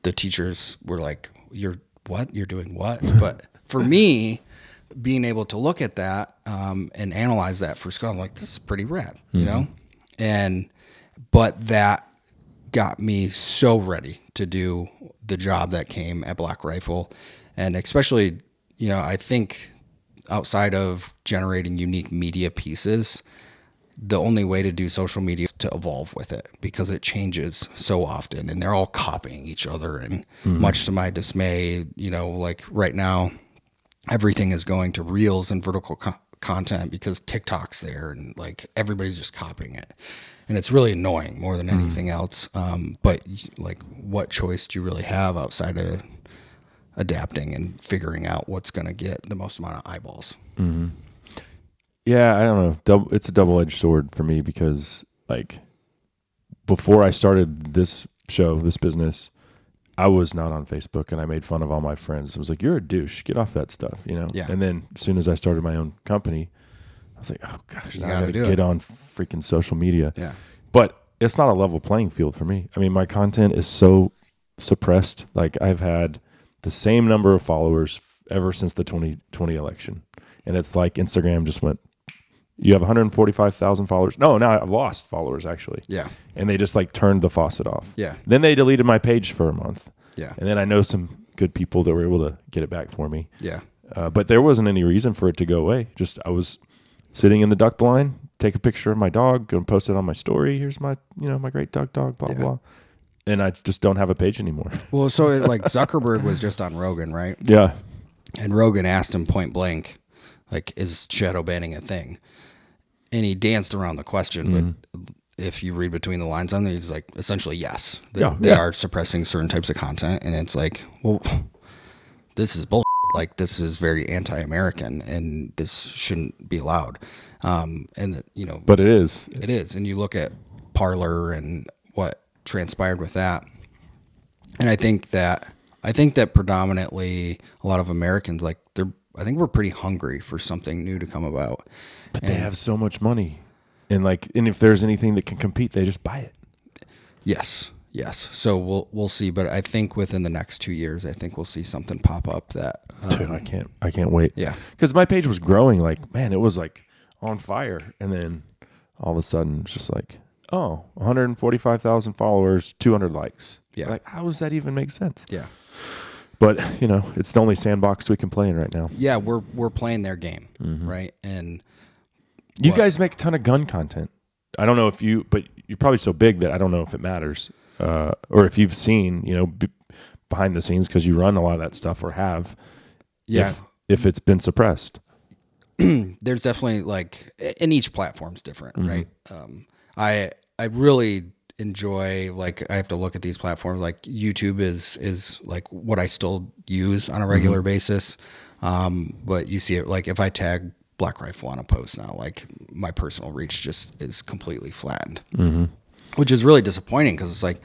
the teachers were like, you're what? You're doing what? But for me, being able to look at that um, and analyze that for school, I'm like, this is pretty rad, mm-hmm. you know? And, but that got me so ready to do the job that came at Black Rifle. And especially, you know, I think outside of generating unique media pieces, the only way to do social media is to evolve with it because it changes so often and they're all copying each other. And mm-hmm. much to my dismay, you know, like right now, everything is going to reels and vertical co- content because TikTok's there and like everybody's just copying it. And it's really annoying more than anything mm-hmm. else. Um, but like what choice do you really have outside of adapting and figuring out what's going to get the most amount of eyeballs? Mm-hmm. Yeah, I don't know. Double, it's a double-edged sword for me because, like, before I started this show, this business, I was not on Facebook, and I made fun of all my friends. I was like, "You're a douche. Get off that stuff," you know. Yeah. And then as soon as I started my own company, I was like, "Oh gosh, now I got to get it. on freaking social media." Yeah. But it's not a level playing field for me. I mean, my content is so suppressed. Like, I've had the same number of followers ever since the twenty twenty election. And it's like Instagram just went, you have one hundred forty-five thousand followers. No, no, I've lost followers actually. Yeah. And they just like turned the faucet off. Yeah. Then they deleted my page for a month. Yeah. And then I know some good people that were able to get it back for me. Yeah. Uh, but there wasn't any reason for it to go away. Just, I was sitting in the duck blind, take a picture of my dog, go and post it on my story. Here's my, you know, my great duck dog, blah, yeah. blah. And I just don't have a page anymore. Well, so it, like Zuckerberg was just on Rogan, right? Yeah. And Rogan asked him point blank, like, is shadow banning a thing? And he danced around the question, mm-hmm. but if you read between the lines on it, he's like, essentially, yes. They, yeah, they yeah. are suppressing certain types of content. And it's like, well, this is bullshit. Like, this is very anti-American and this shouldn't be allowed. Um, and, the, you know. But it is. It is. And you look at Parler and what transpired with that, and I think that I think that predominantly a lot of Americans, like, they're I think we're pretty hungry for something new to come about. But and, they have so much money, and like, and if there's anything that can compete, they just buy it. Yes, yes. So we'll we'll see, but I think within the next two years, I think we'll see something pop up that. Um, Dude, I can't I can't wait. Yeah, because my page was growing, like, man, it was like on fire, and then all of a sudden, it's just like, oh, one hundred forty-five thousand followers, two hundred likes. Yeah. Like, how does that even make sense? Yeah. But, you know, it's the only sandbox we can play in right now. Yeah, we're we're playing their game, mm-hmm. right? And you what? guys make a ton of gun content. I don't know if you, but you're probably so big that I don't know if it matters. Uh, or if you've seen, you know, b- behind the scenes, because you run a lot of that stuff or have. Yeah. If, if it's been suppressed. There's definitely, like, and each platform's different, mm-hmm. right? Um I I really enjoy, like, I have to look at these platforms. Like YouTube is, is like what I still use on a regular mm-hmm. basis. Um, but you see it, like if I tag Black Rifle on a post now, like my personal reach just is completely flattened, mm-hmm. which is really disappointing. Cause it's like,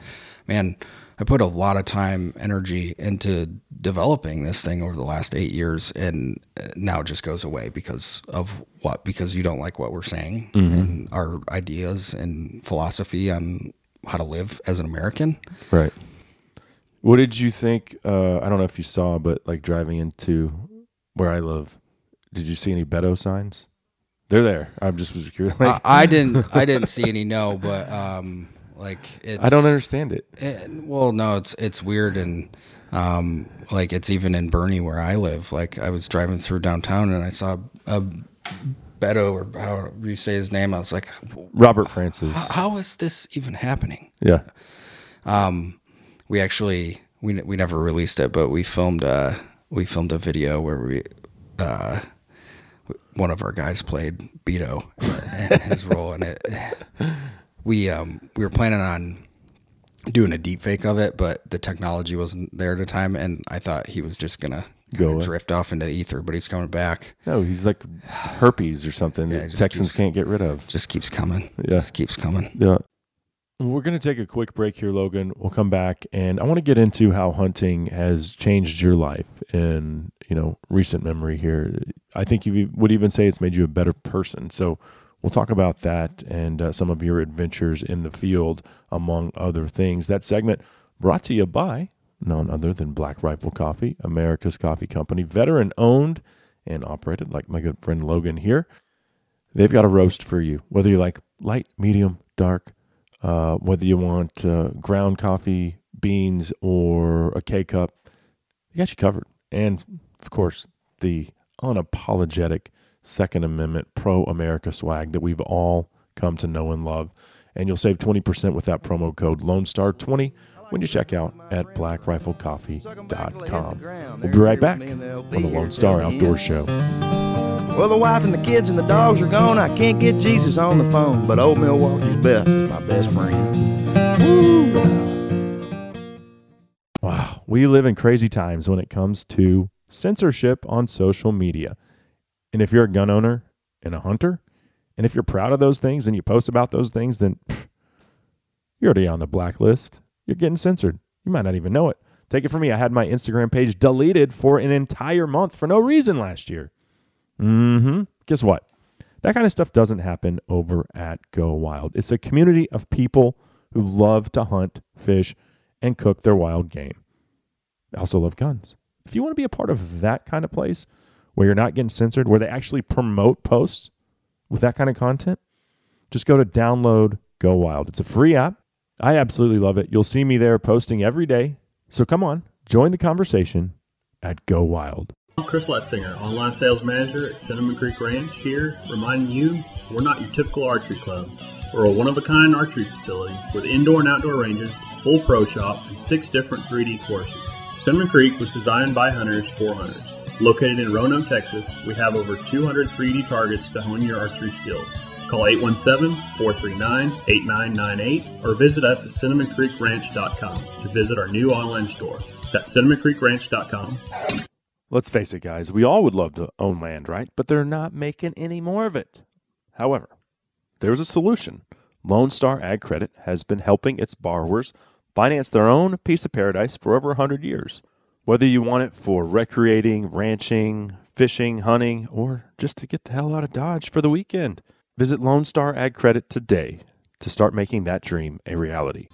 man, I put a lot of time, energy into developing this thing over the last eight years and now it just goes away because of what? Because you don't like what we're saying mm-hmm. and our ideas and philosophy on how to live as an American. Right. What did you think? Uh, I don't know if you saw, but like driving into where I live, did you see any Beto signs? They're there. I'm just was curious. Like, uh, I didn't, I didn't see any. No, but, um, like it's, I don't understand it. it. Well, no, it's it's weird, and um, like it's even in Bernie where I live. Like I was driving through downtown and I saw a Beto, or how you say his name. I was like, Robert Francis. How, how is this even happening? Yeah. Um, we actually we we never released it, but we filmed uh we filmed a video where we uh one of our guys played Beto and his role in it. We um we were planning on doing a deep fake of it, but the technology wasn't there at the time, and I thought he was just gonna go drift off into ether, but he's coming back. No, he's like herpes or something yeah, that Texans keeps, can't get rid of. Just keeps coming. Yeah. Just keeps coming. Yeah. We're gonna take a quick break here, Logan. We'll come back, and I want to get into how hunting has changed your life in, you know, recent memory here. I think you would even say it's made you a better person. So we'll talk about that and uh, some of your adventures in the field, among other things. That segment brought to you by none other than Black Rifle Coffee, America's coffee company, veteran-owned and operated, like my good friend Logan here. They've got a roast for you, whether you like light, medium, dark, uh, whether you want uh, ground coffee, beans, or a K-cup. They got you covered. And, of course, the unapologetic Second Amendment pro-America swag that we've all come to know and love. And you'll save twenty percent with that promo code Lone Star twenty when you check out at black rifle coffee dot com. We'll be right back on the Lone Star Outdoor Show. Well, the wife and the kids and the dogs are gone. I can't get Jesus on the phone, but old Milwaukee's best is my best friend. Woo. Wow, we live in crazy times when it comes to censorship on social media. And if you're a gun owner and a hunter, and if you're proud of those things and you post about those things, then pff, you're already on the blacklist. You're getting censored. You might not even know it. Take it from me. I had my Instagram page deleted for an entire month for no reason last year. Mm-hmm. Guess what? That kind of stuff doesn't happen over at Go Wild. It's a community of people who love to hunt, fish, and cook their wild game. They also love guns. If you want to be a part of that kind of place, where you're not getting censored, where they actually promote posts with that kind of content, just go to download Go Wild. It's a free app. I absolutely love it. You'll see me there posting every day. So come on, join the conversation at Go Wild. I'm Chris Letzinger, online sales manager at Cinnamon Creek Ranch here, reminding you we're not your typical archery club. We're a one-of-a-kind archery facility with indoor and outdoor ranges, a full pro shop, and six different three D courses. Cinnamon Creek was designed by hunters for hunters. Located in Roanoke, Texas, we have over two hundred three D targets to hone your archery skills. Call eight one seven, four three nine, eight nine nine eight or visit us at cinnamon creek ranch dot com to visit our new online store. That's cinnamon creek ranch dot com. Let's face it, guys. We all would love to own land, right? But they're not making any more of it. However, there's a solution. Lone Star Ag Credit has been helping its borrowers finance their own piece of paradise for over one hundred years. Whether you want it for recreating, ranching, fishing, hunting, or just to get the hell out of Dodge for the weekend, visit Lone Star Ag Credit today to start making that dream a reality.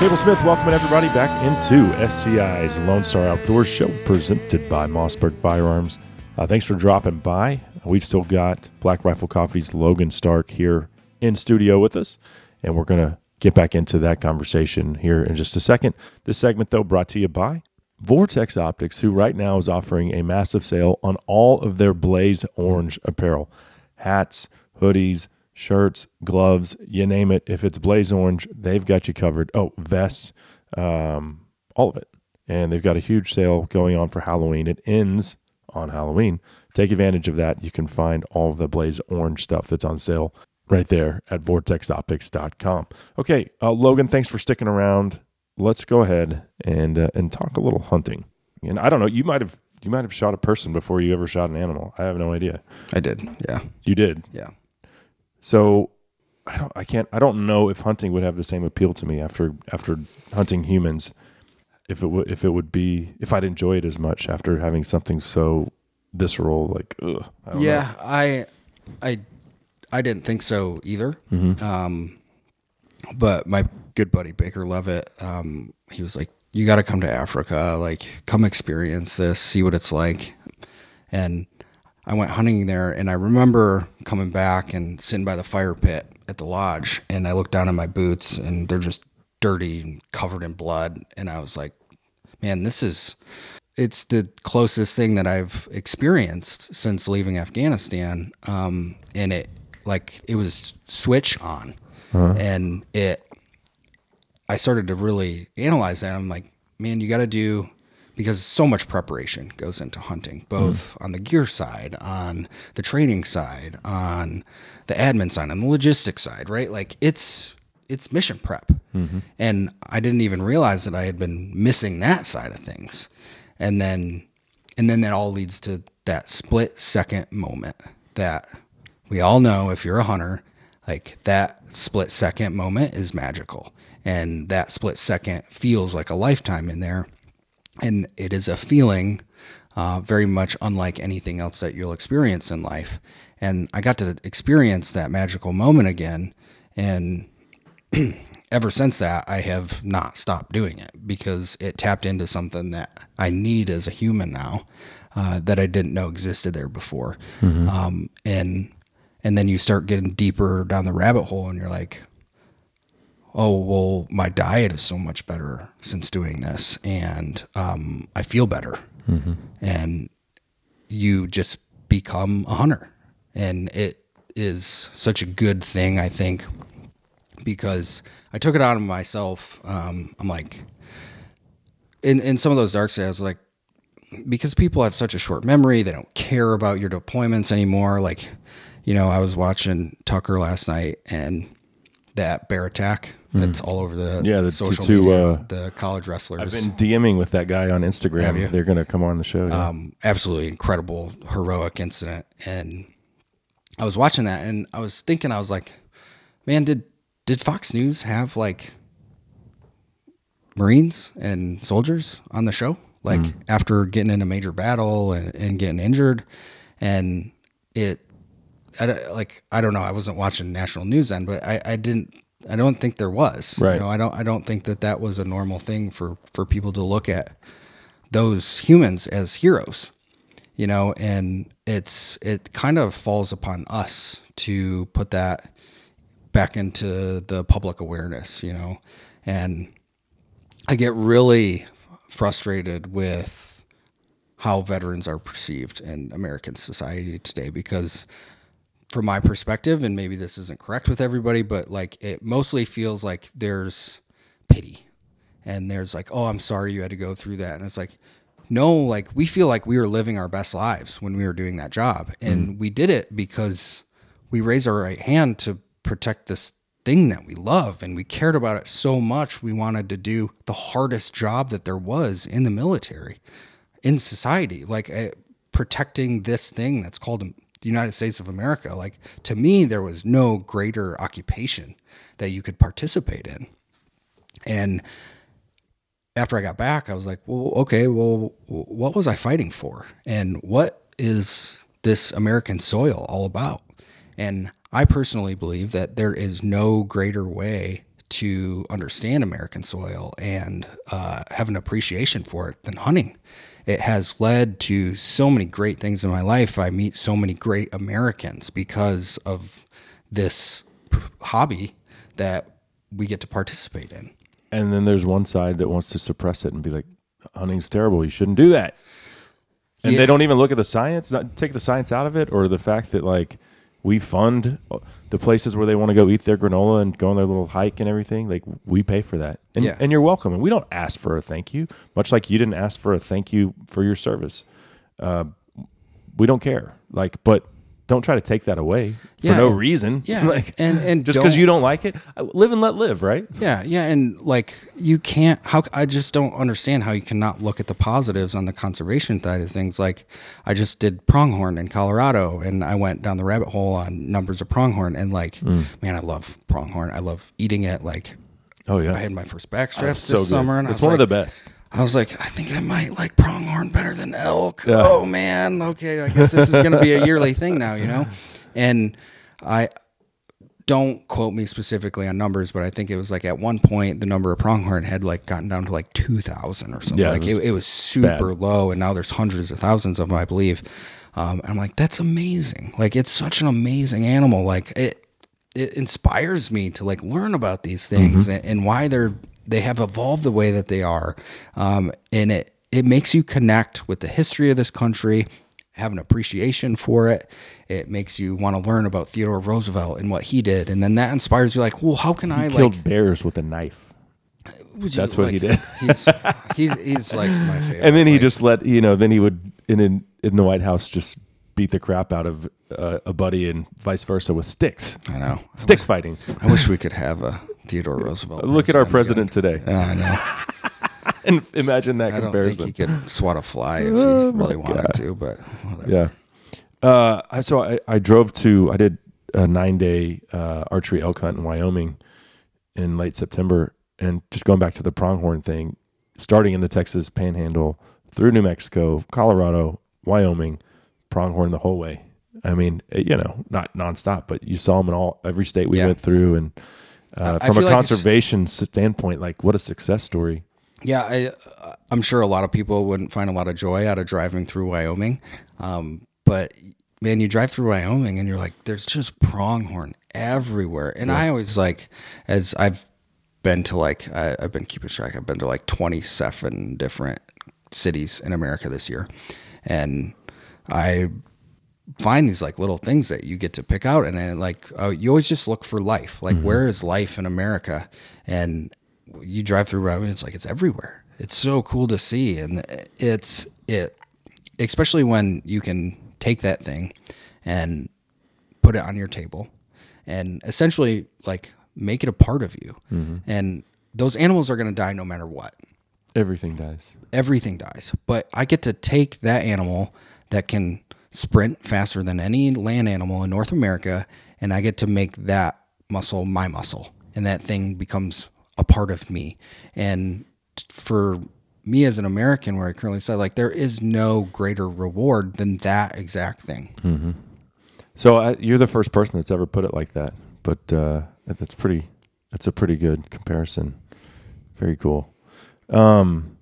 Cable Smith, welcoming everybody back into S C I's Lone Star Outdoor Show, presented by Mossberg Firearms. Uh, thanks for dropping by. We've still got Black Rifle Coffee's Logan Stark here in studio with us, and we're going to get back into that conversation here in just a second. This segment, though, brought to you by Vortex Optics, who right now is offering a massive sale on all of their Blaze Orange apparel, hats, hoodies, shirts, gloves, you name it. If it's Blaze Orange, they've got you covered. Oh, vests, um, all of it. And they've got a huge sale going on for Halloween. It ends on Halloween. Take advantage of that. You can find all of the Blaze Orange stuff that's on sale right there at vortex optics dot com. Okay, uh, Logan, thanks for sticking around. Let's go ahead and uh, and talk a little hunting. And I don't know, you might have you might have shot a person before you ever shot an animal. I have no idea. I did. Yeah. You did. Yeah. So I don't I can't I don't know if hunting would have the same appeal to me after after hunting humans. If it would if it would be if I'd enjoy it as much after having something so visceral, like ugh, I don't yeah, know. I I I didn't think so either. Mm-hmm. Um But my good buddy Baker Levitt, um, he was like, you got to come to Africa, like come experience this, see what it's like. And I went hunting there, and I remember coming back and sitting by the fire pit at the lodge, and I looked down at my boots and they're just dirty and covered in blood. And I was like, man, this is, it's the closest thing that I've experienced since leaving Afghanistan. Um, and it like, it was switch on. Uh-huh. And it, I started to really analyze that. I'm like, man, you got to do, because so much preparation goes into hunting, both mm. on the gear side, on the training side, on the admin side, on the logistics side, right? Like it's, it's mission prep. Mm-hmm. And I didn't even realize that I had been missing that side of things. And then, and then that all leads to that split second moment that we all know, if you're a hunter, like that split second moment is magical, and that split second feels like a lifetime in there. And it is a feeling uh, very much unlike anything else that you'll experience in life. And I got to experience that magical moment again. And ever since that, I have not stopped doing it, because it tapped into something that I need as a human now uh, that I didn't know existed there before. Mm-hmm. Um, and And then you start getting deeper down the rabbit hole, and you're like, oh, well, my diet is so much better since doing this, and um, I feel better. Mm-hmm. And you just become a hunter. And it is such a good thing, I think, because I took it out on myself. Um, I'm like, in, in some of those dark days, I was like, because people have such a short memory, they don't care about your deployments anymore. Like, you know, I was watching Tucker last night, and that bear attack that's mm. all over the yeah, the, social to, media, uh, the college wrestlers. I've been DMing with that guy on Instagram. Have you? They're going to come on the show. Yeah. Um, absolutely incredible, heroic incident. And I was watching that, and I was thinking, I was like, man, did did Fox News have like Marines and soldiers on the show? Like mm. after getting in a major battle and, and getting injured, and it. I don't, like, I don't know. I wasn't watching national news then, but I, I didn't, I don't think there was, right. You know, I don't, I don't think that that was a normal thing for, for people to look at those humans as heroes, you know, and it's, it kind of falls upon us to put that back into the public awareness, you know, and I get really frustrated with how veterans are perceived in American society today, because from my perspective, and maybe this isn't correct with everybody, but like it mostly feels like there's pity and there's like, oh, I'm sorry you had to go through that. And it's like, no, like we feel like we were living our best lives when we were doing that job. And mm-hmm. we did it because we raised our right hand to protect this thing that we love. And we cared about it so much. We wanted to do the hardest job that there was in the military, in society, like uh, protecting this thing that's called a, the United States of America. Like to me, there was no greater occupation that you could participate in. And after I got back, I was like, well, okay, well, what was I fighting for? And what is this American soil all about? And I personally believe that there is no greater way to understand American soil and uh, have an appreciation for it than hunting. It has led to so many great things in my life. I meet so many great Americans because of this hobby that we get to participate in. And then there's one side that wants to suppress it and be like, hunting's terrible. You shouldn't do that. And yeah. they don't even look at the science, not take the science out of it, or the fact that like we fund the places where they want to go eat their granola and go on their little hike and everything. Like we pay for that, and yeah. and you're welcome. And we don't ask for a thank you, much like you didn't ask for a thank you for your service. Uh, we don't care. Like, but don't try to take that away yeah, for no and, reason. Yeah, like and, and just because you don't like it, live and let live, right? Yeah, yeah, and like you can't. How I just don't understand how you cannot look at the positives on the conservation side of things. Like I just did pronghorn in Colorado, and I went down the rabbit hole on numbers of pronghorn, and like, mm. man, I love pronghorn. I love eating it. Like, oh yeah, I had my first backstrap this so summer, and it's I was one like, of the best. I was like, I think I might like pronghorn better than elk. Yeah. Oh, man. Okay, I guess this is going to be a yearly thing now, you know? And I don't quote me specifically on numbers, but I think it was like at one point the number of pronghorn had like gotten down to like two thousand or something. Yeah, like it was, it, it was super bad. Low, and now there's hundreds of thousands of them, I believe. Um, and I'm like, that's amazing. Like it's such an amazing animal. Like it it inspires me to like learn about these things mm-hmm. and, and why they're they have evolved the way that they are. Um, and it, it makes you connect with the history of this country, have an appreciation for it. It makes you want to learn about Theodore Roosevelt and what he did. And then that inspires you like, well, how can he I killed like bears with a knife? Would you, That's what like, he did. he's, he's, he's like my favorite. And then he like, just let, you know, then he would in, in, in the White House, just beat the crap out of uh, a buddy and vice versa with sticks. I know. Stick I wish, fighting. I wish we could have a, Theodore Roosevelt. Look at our president today. Oh, I know. And imagine that I comparison. I don't think he could swat a fly if oh he really wanted God. to, but whatever. Yeah. Uh, so I, I drove to, I did a nine-day uh, archery elk hunt in Wyoming in late September, and just going back to the pronghorn thing, starting in the Texas Panhandle, through New Mexico, Colorado, Wyoming, pronghorn the whole way. I mean, you know, not nonstop, but you saw them in all every state we yeah. went through, and Uh, from a conservation like standpoint, like what a success story. Yeah, I, I'm sure a lot of people wouldn't find a lot of joy out of driving through Wyoming. Um, but man, you drive through Wyoming and you're like, there's just pronghorn everywhere. And yeah. I always like, as I've been to like, I, I've been keeping track, I've been to like twenty-seven different cities in America this year. And I find these like little things that you get to pick out, and then like uh, you always just look for life, like mm-hmm. where is life in America, and you drive through Wyoming, it's like it's everywhere. It's so cool to see, and it's it especially when you can take that thing and put it on your table and essentially like make it a part of you mm-hmm. and those animals are going to die no matter what. Everything dies everything dies, but I get to take that animal that can sprint faster than any land animal in North America, and I get to make that muscle my muscle, and that thing becomes a part of me. And for me as an American, where I currently said, like, there is no greater reward than that exact thing. Mm-hmm. So I, you're the first person that's ever put it like that, but uh, that's pretty. That's a pretty good comparison. Very cool. Um,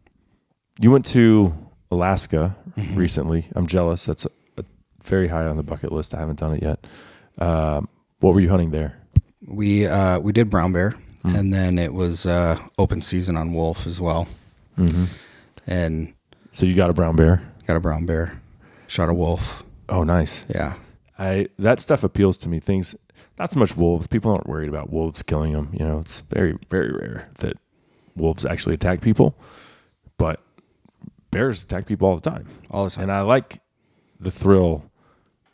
you went to Alaska mm-hmm. recently. I'm jealous. That's a, very high on the bucket list. I haven't done it yet. Um, what were you hunting there? We uh, we did brown bear, mm. and then it was uh, open season on wolf as well. Mm-hmm. And so you got a brown bear? Got a brown bear. Shot a wolf. Oh, nice. Yeah. I that stuff appeals to me. Things, not so much wolves. People aren't worried about wolves killing them. You know, it's very, very rare that wolves actually attack people, but bears attack people all the time. All the time. And I like the thrill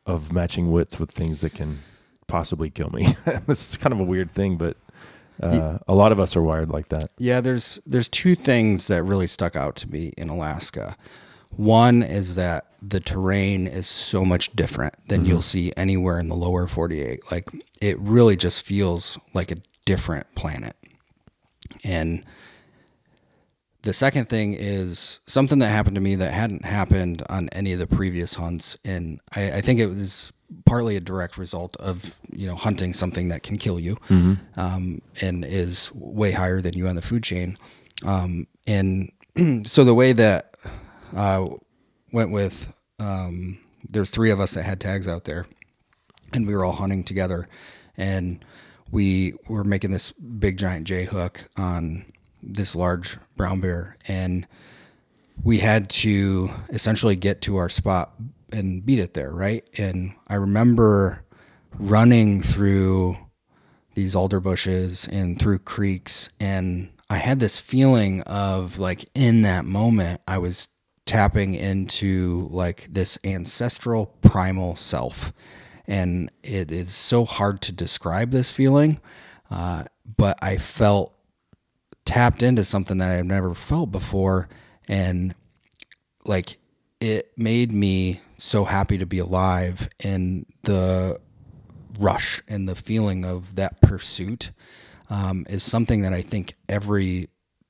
of matching wits with things that can possibly kill me. This is kind of a weird thing, but uh, yeah. a lot of us are wired like that. Yeah, there's there's two things that really stuck out to me in Alaska. One is that the terrain is so much different than mm-hmm. you'll see anywhere in the lower forty-eight. Like, it really just feels like a different planet. And the second thing is something that happened to me that hadn't happened on any of the previous hunts, and I, I think it was partly a direct result of, you know, hunting something that can kill you, mm-hmm. um, and is way higher than you on the food chain. Um, and so the way that uh, went with um, there's three of us that had tags out there, and we were all hunting together, and we were making this big giant J hook on this large brown bear, and we had to essentially get to our spot and beat it there, right? And I remember running through these alder bushes and through creeks, and I had this feeling of, like, in that moment, I was tapping into, like, this ancestral primal self. And it is so hard to describe this feeling, uh, but I felt tapped into something that I had never felt before. And, like, it made me so happy to be alive, and the rush and the feeling of that pursuit um, is something that I think every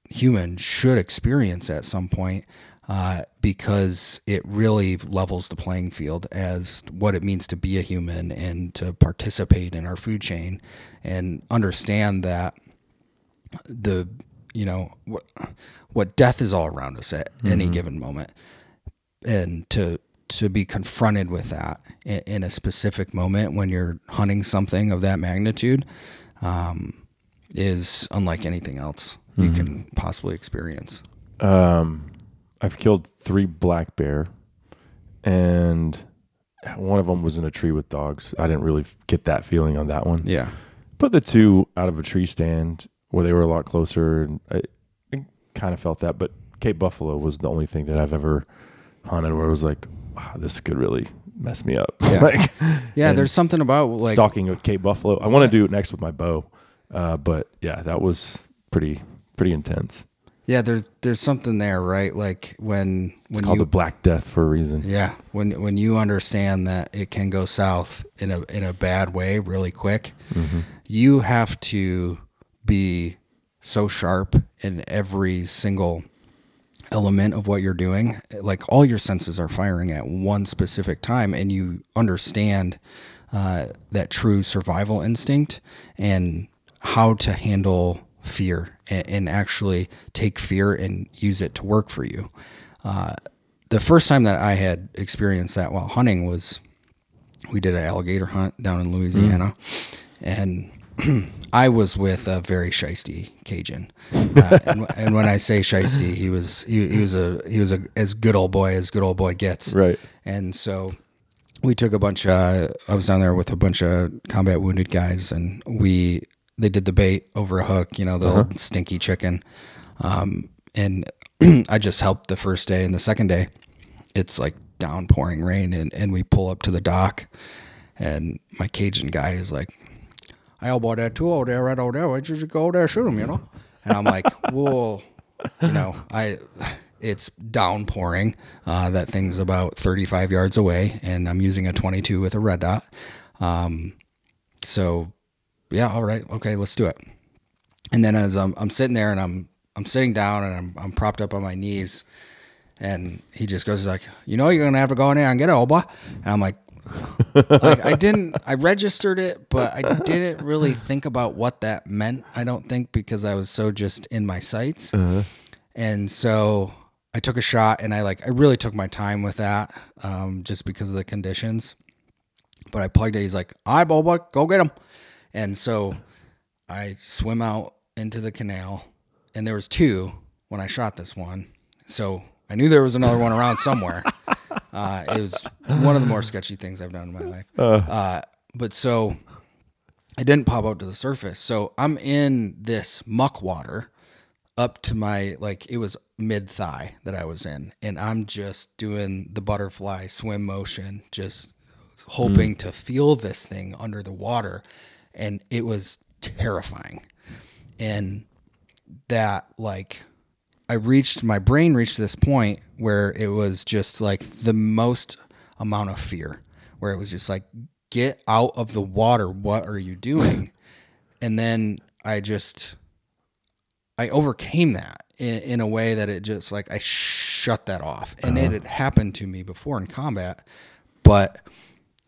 human should experience at some point, uh, because it really levels the playing field as what it means to be a human and to participate in our food chain and understand that the, you know, what, what death is all around us at mm-hmm. any given moment, and to, to be confronted with that in, in a specific moment when you're hunting something of that magnitude, um, is unlike anything else mm-hmm. you can possibly experience. Um, I've killed three black bear, and one of them was in a tree with dogs. I didn't really get that feeling on that one. Yeah. But the two out of a tree stand where they were a lot closer, and I, I kind of felt that, but Cape Buffalo was the only thing that I've ever hunted where it was like, wow, this could really mess me up. Yeah, like, yeah, there's something about, like, stalking with Cape Buffalo. I yeah. want to do it next with my bow, uh, but yeah, that was pretty pretty intense. Yeah, there, there's something there, right? Like when, when it's called you, the Black Death for a reason. Yeah, when when you understand that it can go south in a in a bad way really quick, mm-hmm. you have to be so sharp in every single element of what you're doing. Like, all your senses are firing at one specific time, and you understand uh, that true survival instinct and how to handle fear and, and actually take fear and use it to work for you. Uh, the first time that I had experienced that while hunting was, we did an alligator hunt down in Louisiana, mm. and I was with a very shisty Cajun, uh, and, and when I say shisty, he was he, he was a he was a as good old boy as good old boy gets. Right. And so we took a bunch of, I was down there with a bunch of combat wounded guys, and we they did the bait over a hook, you know, the uh-huh. old stinky chicken, um, and I just helped the first day, and the second day, it's like downpouring rain, and and we pull up to the dock, and my Cajun guy is like, "Hey, old boy, there two over there, right over there. Why don't you go over there, shoot him, you know?" And I'm like, well, you know, I, it's downpouring. Uh, that thing's about thirty-five yards away, and I'm using a twenty-two with a red dot. Um, so, yeah, all right, okay, let's do it. And then as I'm, I'm sitting there, and I'm I'm sitting down, and I'm I'm propped up on my knees, and he just goes like, "You know, you're gonna have to go in there and get it, old boy." And I'm like, like, I didn't, I registered it, but I didn't really think about what that meant, I don't think, because I was so just in my sights. Uh-huh. And so I took a shot, and I like, I really took my time with that, um, just because of the conditions, but I plugged it. He's like, "All right, Boba, go get him." And so I swim out into the canal, and there was two when I shot this one. So I knew there was another one around somewhere. Uh, it was one of the more sketchy things I've done in my life. Uh, but so I didn't pop up to the surface. So I'm in this muck water up to my, like, it was mid thigh that I was in. And I'm just doing the butterfly swim motion, just hoping mm. to feel this thing under the water. And it was terrifying. And that, like, I reached, my brain reached this point where it was just like the most amount of fear, where it was just like, get out of the water. What are you doing? And then I just, I overcame that in, in a way that it just like, I shut that off. And uh-huh. it had happened to me before in combat, but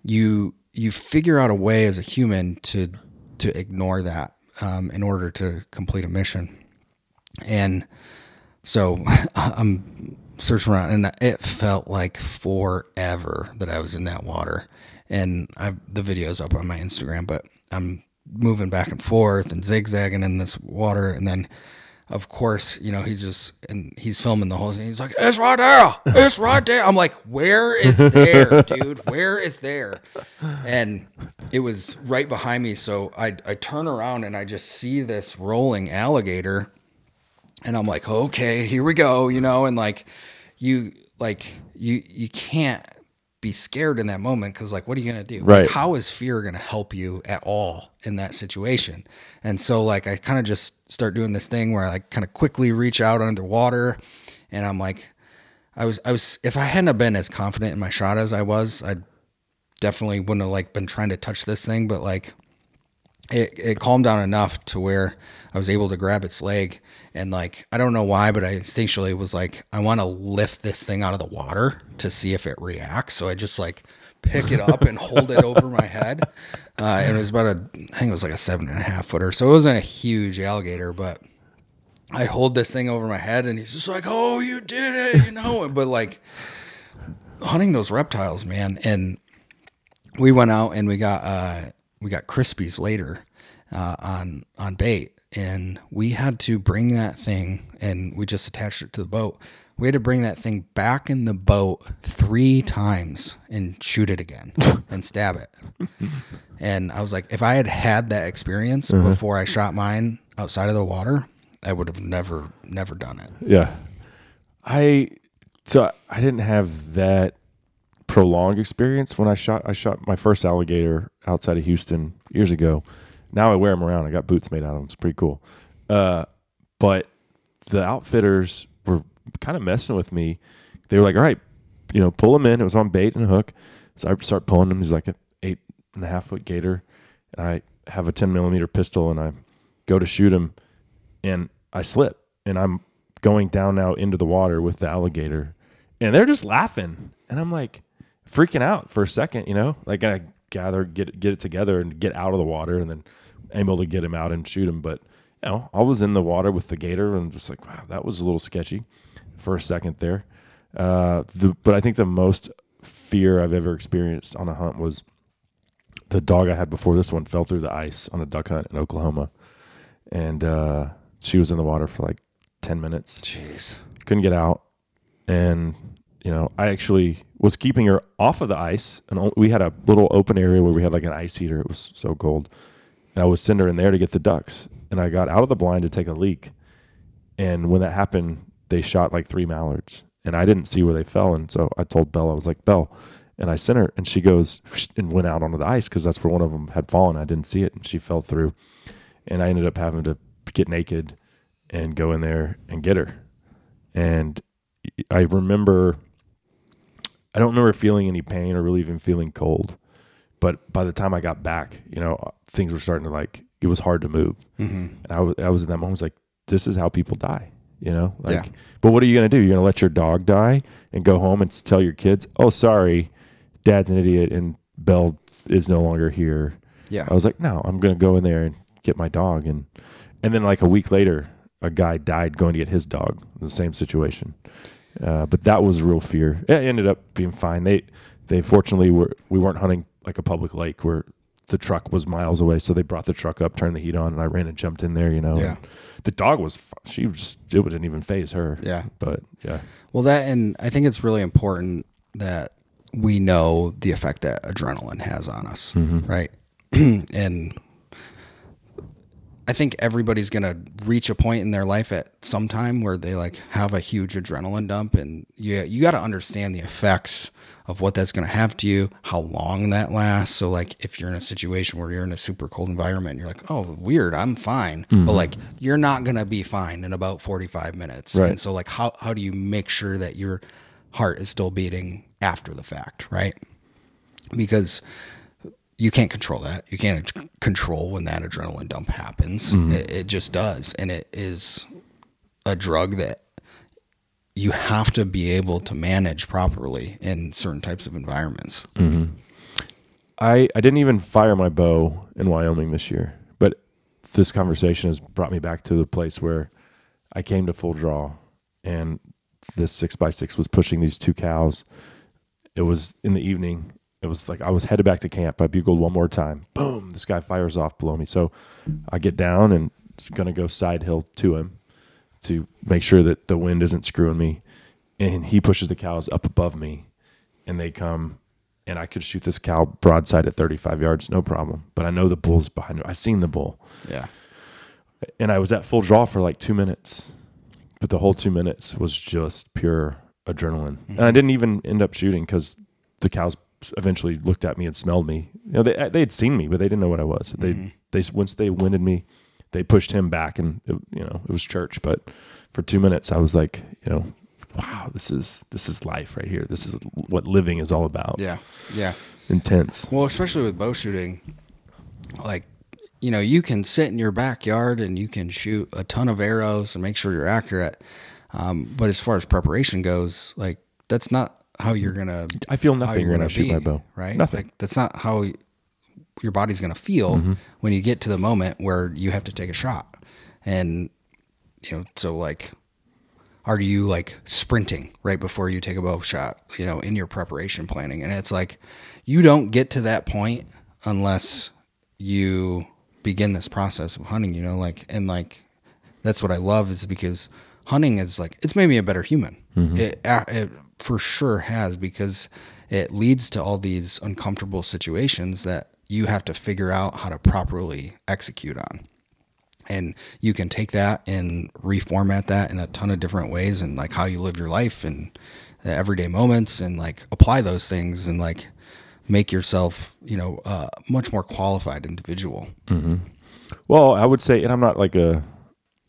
you, you figure out a way as a human to, to ignore that, um, in order to complete a mission. And so I'm searching around, and it felt like forever that I was in that water. And I've, the video's up on my Instagram, but I'm moving back and forth and zigzagging in this water. And then of course, you know, he just, and he's filming the whole thing. He's like, it's right there. It's right there. I'm like, where is there, dude? Where is there? And it was right behind me. So I, I turn around and I just see this rolling alligator and I'm like, okay, here we go. You know? And like, you, like you, you can't be scared in that moment. Cause like, what are you going to do? Right. Like, how is fear going to help you at all in that situation? And so like, I kind of just start doing this thing where I like kind of quickly reach out underwater. And I'm like, I was, I was, if I hadn't have been as confident in my shot as I was, I definitely wouldn't have like been trying to touch this thing, but like it, it calmed down enough to where I was able to grab its leg. And like, I don't know why, but I instinctually was like, I want to lift this thing out of the water to see if it reacts. So I just like pick it up and hold it over my head. Uh, and it was about a, I think it was like a seven and a half footer. So it wasn't a huge alligator, but I hold this thing over my head and he's just like, oh, you did it, you know? But like hunting those reptiles, man. And we went out and we got, uh, we got Crispies later, uh, on, on bait. And we had to bring that thing, and we just attached it to the boat. We had to bring that thing back in the boat three times and shoot it again and stab it. And I was like, if I had had that experience uh-huh. before I shot mine outside of the water, I would have never, never done it. Yeah. I, so I didn't have that prolonged experience when I shot, I shot my first alligator outside of Houston years ago. Now I wear them around. I got boots made out of them. It's pretty cool. Uh, but the outfitters were kind of messing with me. They were like, all right, you know, pull them in. It was on bait and a hook. So I start pulling them. He's like an eight and a half foot gator. And I have a ten millimeter pistol and I go to shoot him and I slip and I'm going down now into the water with the alligator and they're just laughing. And I'm like freaking out for a second, you know, like I gather, get get it together and get out of the water and then able to get him out and shoot him. But you know, I was in the water with the gator and just like, wow, that was a little sketchy for a second there. Uh, the, but I think the most fear I've ever experienced on a hunt was the dog I had before this one fell through the ice on a duck hunt in Oklahoma. And uh, she was in the water for like ten minutes. Jeez. Couldn't get out. And you know, I actually was keeping her off of the ice, and we had a little open area where we had like an ice heater. It was so cold, and I would send her in there to get the ducks. And I got out of the blind to take a leak, and when that happened, they shot like three mallards, and I didn't see where they fell. And so I told Belle, I was like, Belle, and I sent her, and she goes and went out onto the ice because that's where one of them had fallen. I didn't see it, and she fell through, and I ended up having to get naked and go in there and get her. And I remember. I don't remember feeling any pain or really even feeling cold, but by the time I got back, you know, things were starting to like, it was hard to move. Mm-hmm. And I was, I was in that moment, I was like, this is how people die, you know, like, yeah. But what are you going to do? You're going to let your dog die and go home and tell your kids, oh, sorry, dad's an idiot. And Belle is no longer here. Yeah. I was like, no, I'm going to go in there and get my dog. And, and then like a week later, a guy died going to get his dog in the same situation. Uh, but that was real fear. It ended up being fine. They, they fortunately were, we weren't hunting like a public lake where the truck was miles away. So they brought the truck up, turned the heat on, and I ran and jumped in there, you know, yeah. The dog was, she was just, it didn't even faze her. Yeah. But yeah. Well, that, and I think it's really important that we know the effect that adrenaline has on us. Mm-hmm. Right. And I think everybody's going to reach a point in their life at some time where they like have a huge adrenaline dump, and you, you got to understand the effects of what that's going to have to you, how long that lasts. So like if you're in a situation where you're in a super cold environment and you're like, oh weird, I'm fine. Mm-hmm. But like, you're not going to be fine in about forty-five minutes. Right. And so like, how, how do you make sure that your heart is still beating after the fact? Right. Because you can't control that. You can't control when that adrenaline dump happens. Mm-hmm. It, it just does. And it is a drug that you have to be able to manage properly in certain types of environments. Mm-hmm. I, I didn't even fire my bow in Wyoming this year, but this conversation has brought me back to the place where I came to full draw, and this six by six was pushing these two cows. It was in the evening. It was like I was headed back to camp. I bugled one more time. Boom, this guy fires off below me. So I get down and going to go side hill to him. to make sure that the wind isn't screwing me. And he pushes the cows up above me, and they come, and I could shoot this cow broadside at thirty-five yards, no problem. But I know the bull's behind me. I've seen the bull. Yeah. And I was at full draw for like two minutes, but the whole two minutes was just pure adrenaline. Mm-hmm. And I didn't even end up shooting because the cows eventually looked at me and smelled me. You know, they they had seen me, but they didn't know what I was. They mm-hmm. they once they winded me, they pushed him back, and it, you know, it was church. But for two minutes, I was like, you know, wow, this is this is life right here. This is what living is all about. Yeah, yeah, intense. Well, especially with bow shooting, like, you know, you can sit in your backyard and you can shoot a ton of arrows and make sure you're accurate. Um, but as far as preparation goes, like, that's not how you're going to, I feel nothing when I shoot my bow, right? Nothing. Like, that's not how your body's going to feel mm-hmm. when you get to the moment where you have to take a shot. And, you know, so like, are you like sprinting right before you take a bow shot, you know, in your preparation planning? And it's like, you don't get to that point unless you begin this process of hunting, you know, like, and like, that's what I love, is because hunting is like, it's made me a better human. Mm-hmm. It, it for sure has, because it leads to all these uncomfortable situations that you have to figure out how to properly execute on. And you can take that and reformat that in a ton of different ways, and like how you live your life and the everyday moments, and like apply those things and like make yourself, you know, a uh, much more qualified individual. Mm-hmm. Well, I would say, and I'm not like a,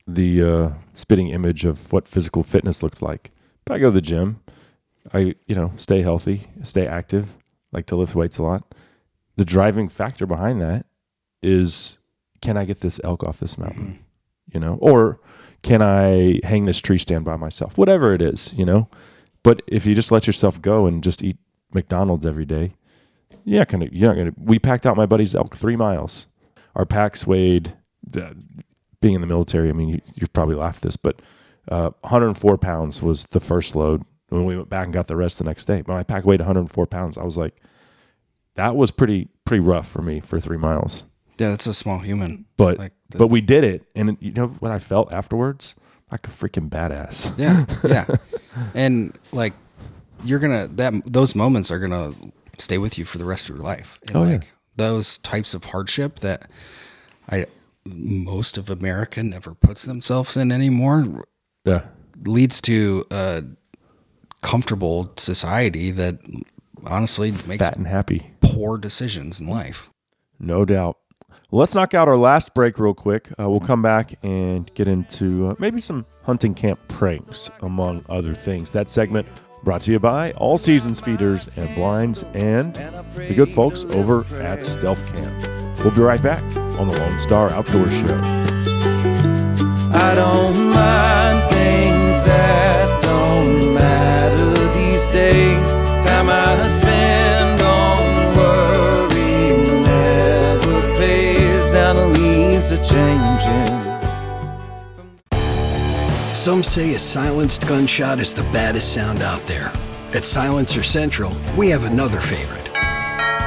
the uh, spitting image of what physical fitness looks like, but I go to the gym. I, you know, stay healthy, stay active, like to lift weights a lot. The driving factor behind that is, can I get this elk off this mountain? Mm-hmm. You know, or can I hang this tree stand by myself? Whatever it is, you know. But if you just let yourself go and just eat McDonald's every day, yeah, kind of. You're not gonna. We packed out my buddy's elk three miles. Our packs weighed, uh, being in the military, I mean, you, you probably laugh at this, but uh, one hundred four pounds was the first load. When we went back and got the rest the next day, my pack weighed one hundred four pounds. I was like, that was pretty pretty rough for me for three miles. Yeah, that's a small human. But like the, but we did it, and you know what I felt afterwards? Like a freaking badass. Yeah, yeah. And like, you're gonna that those moments are gonna stay with you for the rest of your life. And oh, like yeah. Those types of hardship that I most of America never puts themselves in anymore. Yeah, leads to a comfortable society that honestly makes fat and happy poor decisions in life. No doubt. Let's knock out our last break real quick. Uh, we'll come back and get into uh, maybe some hunting camp pranks, among other things. That segment brought to you by All Seasons Feeders and Blinds and the good folks over at Stealth Camp. We'll be right back on the Lone Star Outdoor Show. I don't mind things that don't matter these days. Time I spend on worry never pays down, the leaves are changing. Some say a silenced gunshot is the baddest sound out there. At Silencer Central, we have another favorite.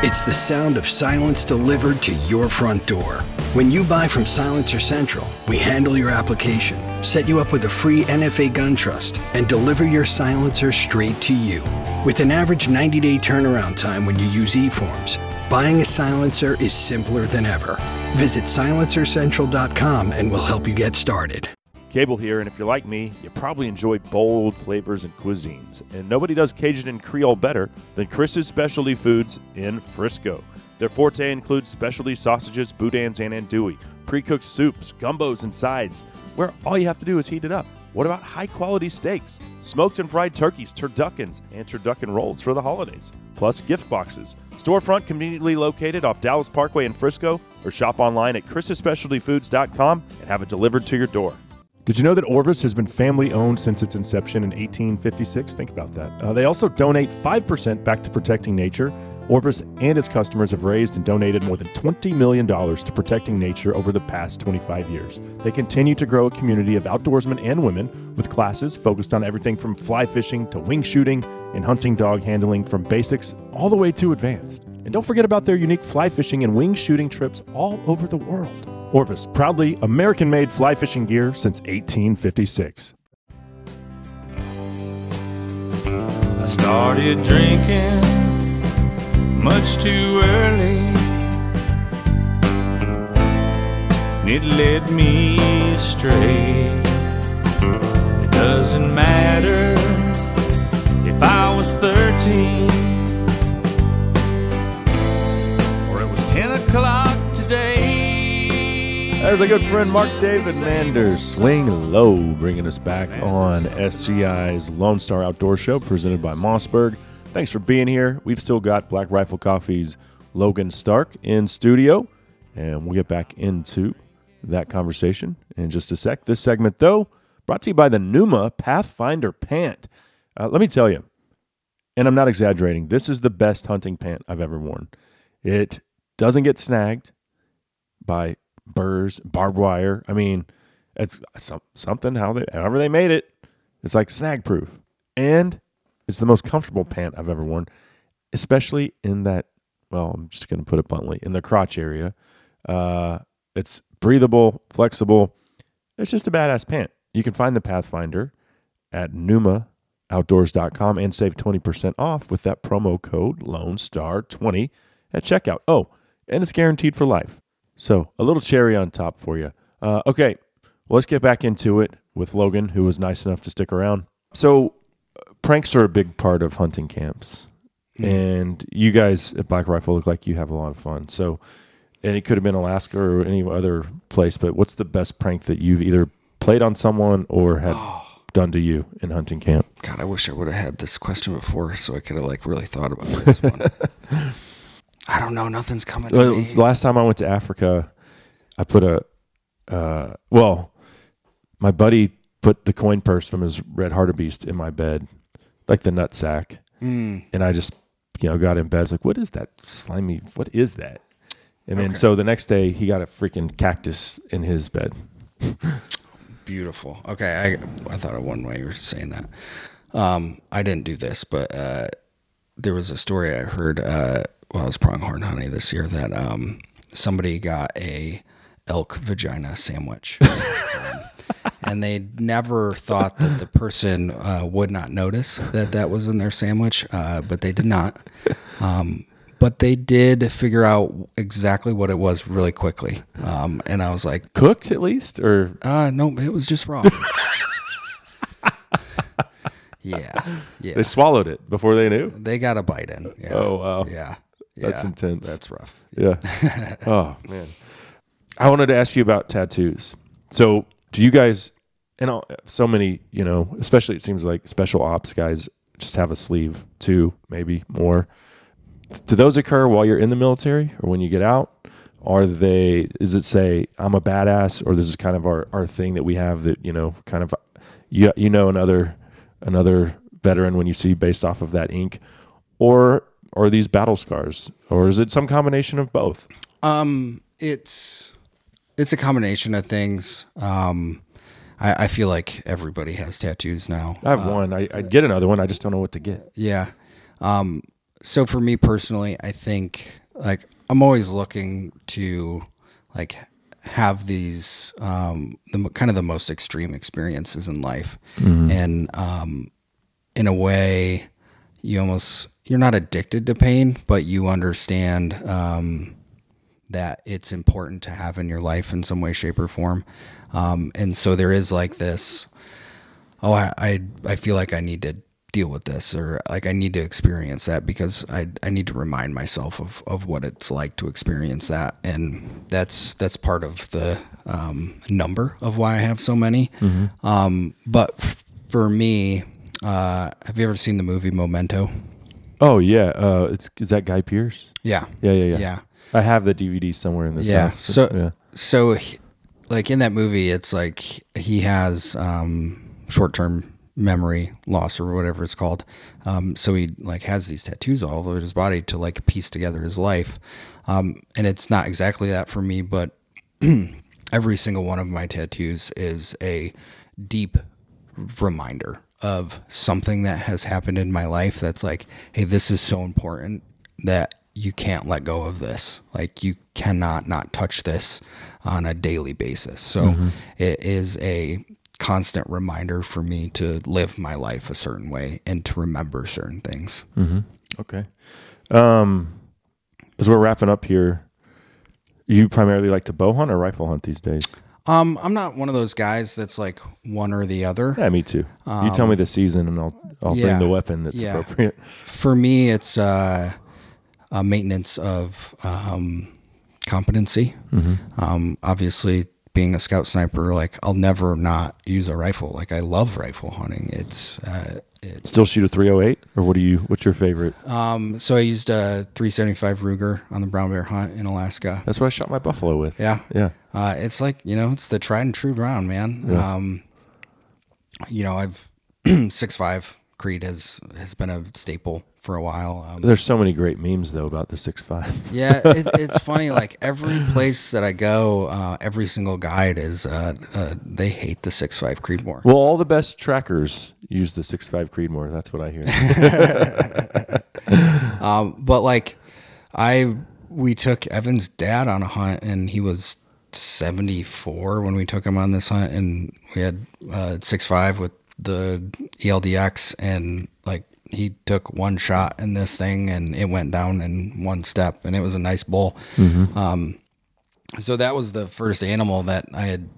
It's the sound of silence delivered to your front door. When you buy from Silencer Central, we handle your application, set you up with a free N F A gun trust, and deliver your silencer straight to you. With an average ninety-day turnaround time when you use e-forms, buying a silencer is simpler than ever. Visit silencer central dot com and we'll help you get started. Cable here, and if you're like me, you probably enjoy bold flavors and cuisines. And nobody does Cajun and Creole better than Chris's Specialty Foods in Frisco. Their forte includes specialty sausages, boudins, and andouille, pre-cooked soups, gumbos, and sides, where all you have to do is heat it up. What about high-quality steaks, smoked and fried turkeys, turduckens, and turducken rolls for the holidays, plus gift boxes. Storefront conveniently located off Dallas Parkway in Frisco, or shop online at chris specialty foods dot com and have it delivered to your door. Did you know that Orvis has been family-owned since its inception in eighteen fifty-six? Think about that. Uh, they also donate five percent back to protecting nature. Orvis and its customers have raised and donated more than twenty million dollars to protecting nature over the past twenty-five years. They continue to grow a community of outdoorsmen and women with classes focused on everything from fly fishing to wing shooting and hunting dog handling, from basics all the way to advanced. And don't forget about their unique fly fishing and wing shooting trips all over the world. Orvis, proudly American-made fly fishing gear since eighteen fifty-six. I started drinking much too early, and it led me astray. It doesn't matter if I was thirteen or it was ten o'clock today. There's a good friend, Mark David Manders, Swing Low, bringing us back on S C I's Lone Star Outdoor Show, presented by Mossberg. Thanks for being here. We've still got Black Rifle Coffee's Logan Stark in studio, and we'll get back into that conversation in just a sec. This segment, though, brought to you by the Pneuma Pathfinder Pant. Uh, let me tell you, and I'm not exaggerating, this is the best hunting pant I've ever worn. It doesn't get snagged by burrs, barbed wire. I mean, it's some, something, how they, however they made it. It's like snag proof. And it's the most comfortable pant I've ever worn, especially in that, well, I'm just going to put it bluntly, in the crotch area. Uh, it's breathable, flexible. It's just a badass pant. You can find the Pathfinder at pneuma outdoors dot com and save twenty percent off with that promo code Lone Star twenty at checkout. Oh, and it's guaranteed for life. So, a little cherry on top for you. Uh, okay, well, let's get back into it with Logan, who was nice enough to stick around. So, uh, pranks are a big part of hunting camps. Mm. And you guys at Black Rifle look like you have a lot of fun. So, and it could have been Alaska or any other place, but what's the best prank that you've either played on someone or had oh. done to you in hunting camp? God, I wish I would have had this question before so I could have, like, really thought about this one. I don't know. Nothing's coming. Well, to me. Last time I went to Africa, I put a, uh, well, my buddy put the coin purse from his Red Hartebeest in my bed, like the nut sack. Mm. And I just, you know, got in bed. I was like, what is that slimy? What is that? And then, okay. So the next day he got a freaking cactus in his bed. Beautiful. Okay. I, I thought of one way you were saying that. Um, I didn't do this, but, uh, there was a story I heard, uh, well, I was pronghorn hunting this year that um, somebody got a elk vagina sandwich, um, and they never thought that the person uh, would not notice that that was in their sandwich, uh, but they did not. Um, but they did figure out exactly what it was really quickly, um, and I was like, cooked at least, or uh, no, it was just raw. yeah, yeah. They swallowed it before they knew. They got a bite in. Yeah. Oh wow. Yeah. Yeah, that's intense. That's rough. Yeah. yeah. Oh, man. I wanted to ask you about tattoos. So do you guys, and all, so many, you know, especially it seems like special ops guys just have a sleeve, two, maybe more. Do those occur while you're in the military or when you get out? Are they, is it say, I'm a badass, or this is kind of our, our thing that we have that, you know, kind of, you, you know, another another veteran when you see based off of that ink? Or Or these battle scars, or is it some combination of both? Um, it's it's a combination of things. Um, I, I feel like everybody has tattoos now. I have uh, one. I, I'd get another one. I just don't know what to get. Yeah. Um, so for me personally, I think like I'm always looking to like have these um, the kind of the most extreme experiences in life, mm-hmm. and um, in a way, you almost. You're not addicted to pain, but you understand um, that it's important to have in your life in some way, shape, or form. Um, and so there is like this, oh, I, I I feel like I need to deal with this, or like I need to experience that because I I need to remind myself of, of what it's like to experience that. And that's that's part of the um, number of why I have so many. Mm-hmm. Um, but f- for me, uh, have you ever seen the movie Memento? Oh yeah, uh, it's is that Guy Pearce? Yeah, yeah, yeah, yeah. yeah. I have the D V D somewhere in this yeah. house. So, yeah, so, so, like in that movie, it's like he has um, short-term memory loss or whatever it's called. Um, so he like has these tattoos all over his body to like piece together his life. Um, and it's not exactly that for me, but every single one of my tattoos is a deep reminder of something that has happened in my life that's like, hey, this is so important that you can't let go of this. Like, you cannot not touch this on a daily basis. So mm-hmm. it is a constant reminder for me to live my life a certain way and to remember certain things. Mm-hmm. Okay. Um, as we're wrapping up here, you primarily like to bow hunt or rifle hunt these days? Um, I'm not one of those guys that's like one or the other. Yeah, me too. Um, you tell me the season and I'll I'll yeah, bring the weapon that's yeah. appropriate. For me, it's uh, a maintenance of um, competency. Mm-hmm. Um, obviously, being a scout sniper, like I'll never not use a rifle. Like I love rifle hunting. It's uh, it, still shoot a three oh eight, or what do you? What's your favorite? Um, so I used a three seventy-five Ruger on the brown bear hunt in Alaska. That's what I shot my buffalo with. Yeah, yeah. Uh, it's like, you know, it's the tried and true round, man. Yeah. Um, you know, I've six five Creed has has been a staple for a while. Um, There's so many great memes though about the six five. Yeah, it, it's funny. Like every place that I go, uh, every single guide is uh, uh, they hate the six five Creedmoor. Well, all the best trackers use the six five Creedmoor. That's what I hear. um, but like, I we took Evan's dad on a hunt, and he was seventy-four when we took him on this hunt, and we had uh, six five with the E L D X, and like he took one shot in this thing and it went down in one step, and it was a nice bull. Mm-hmm. Um, so that was the first animal that I had,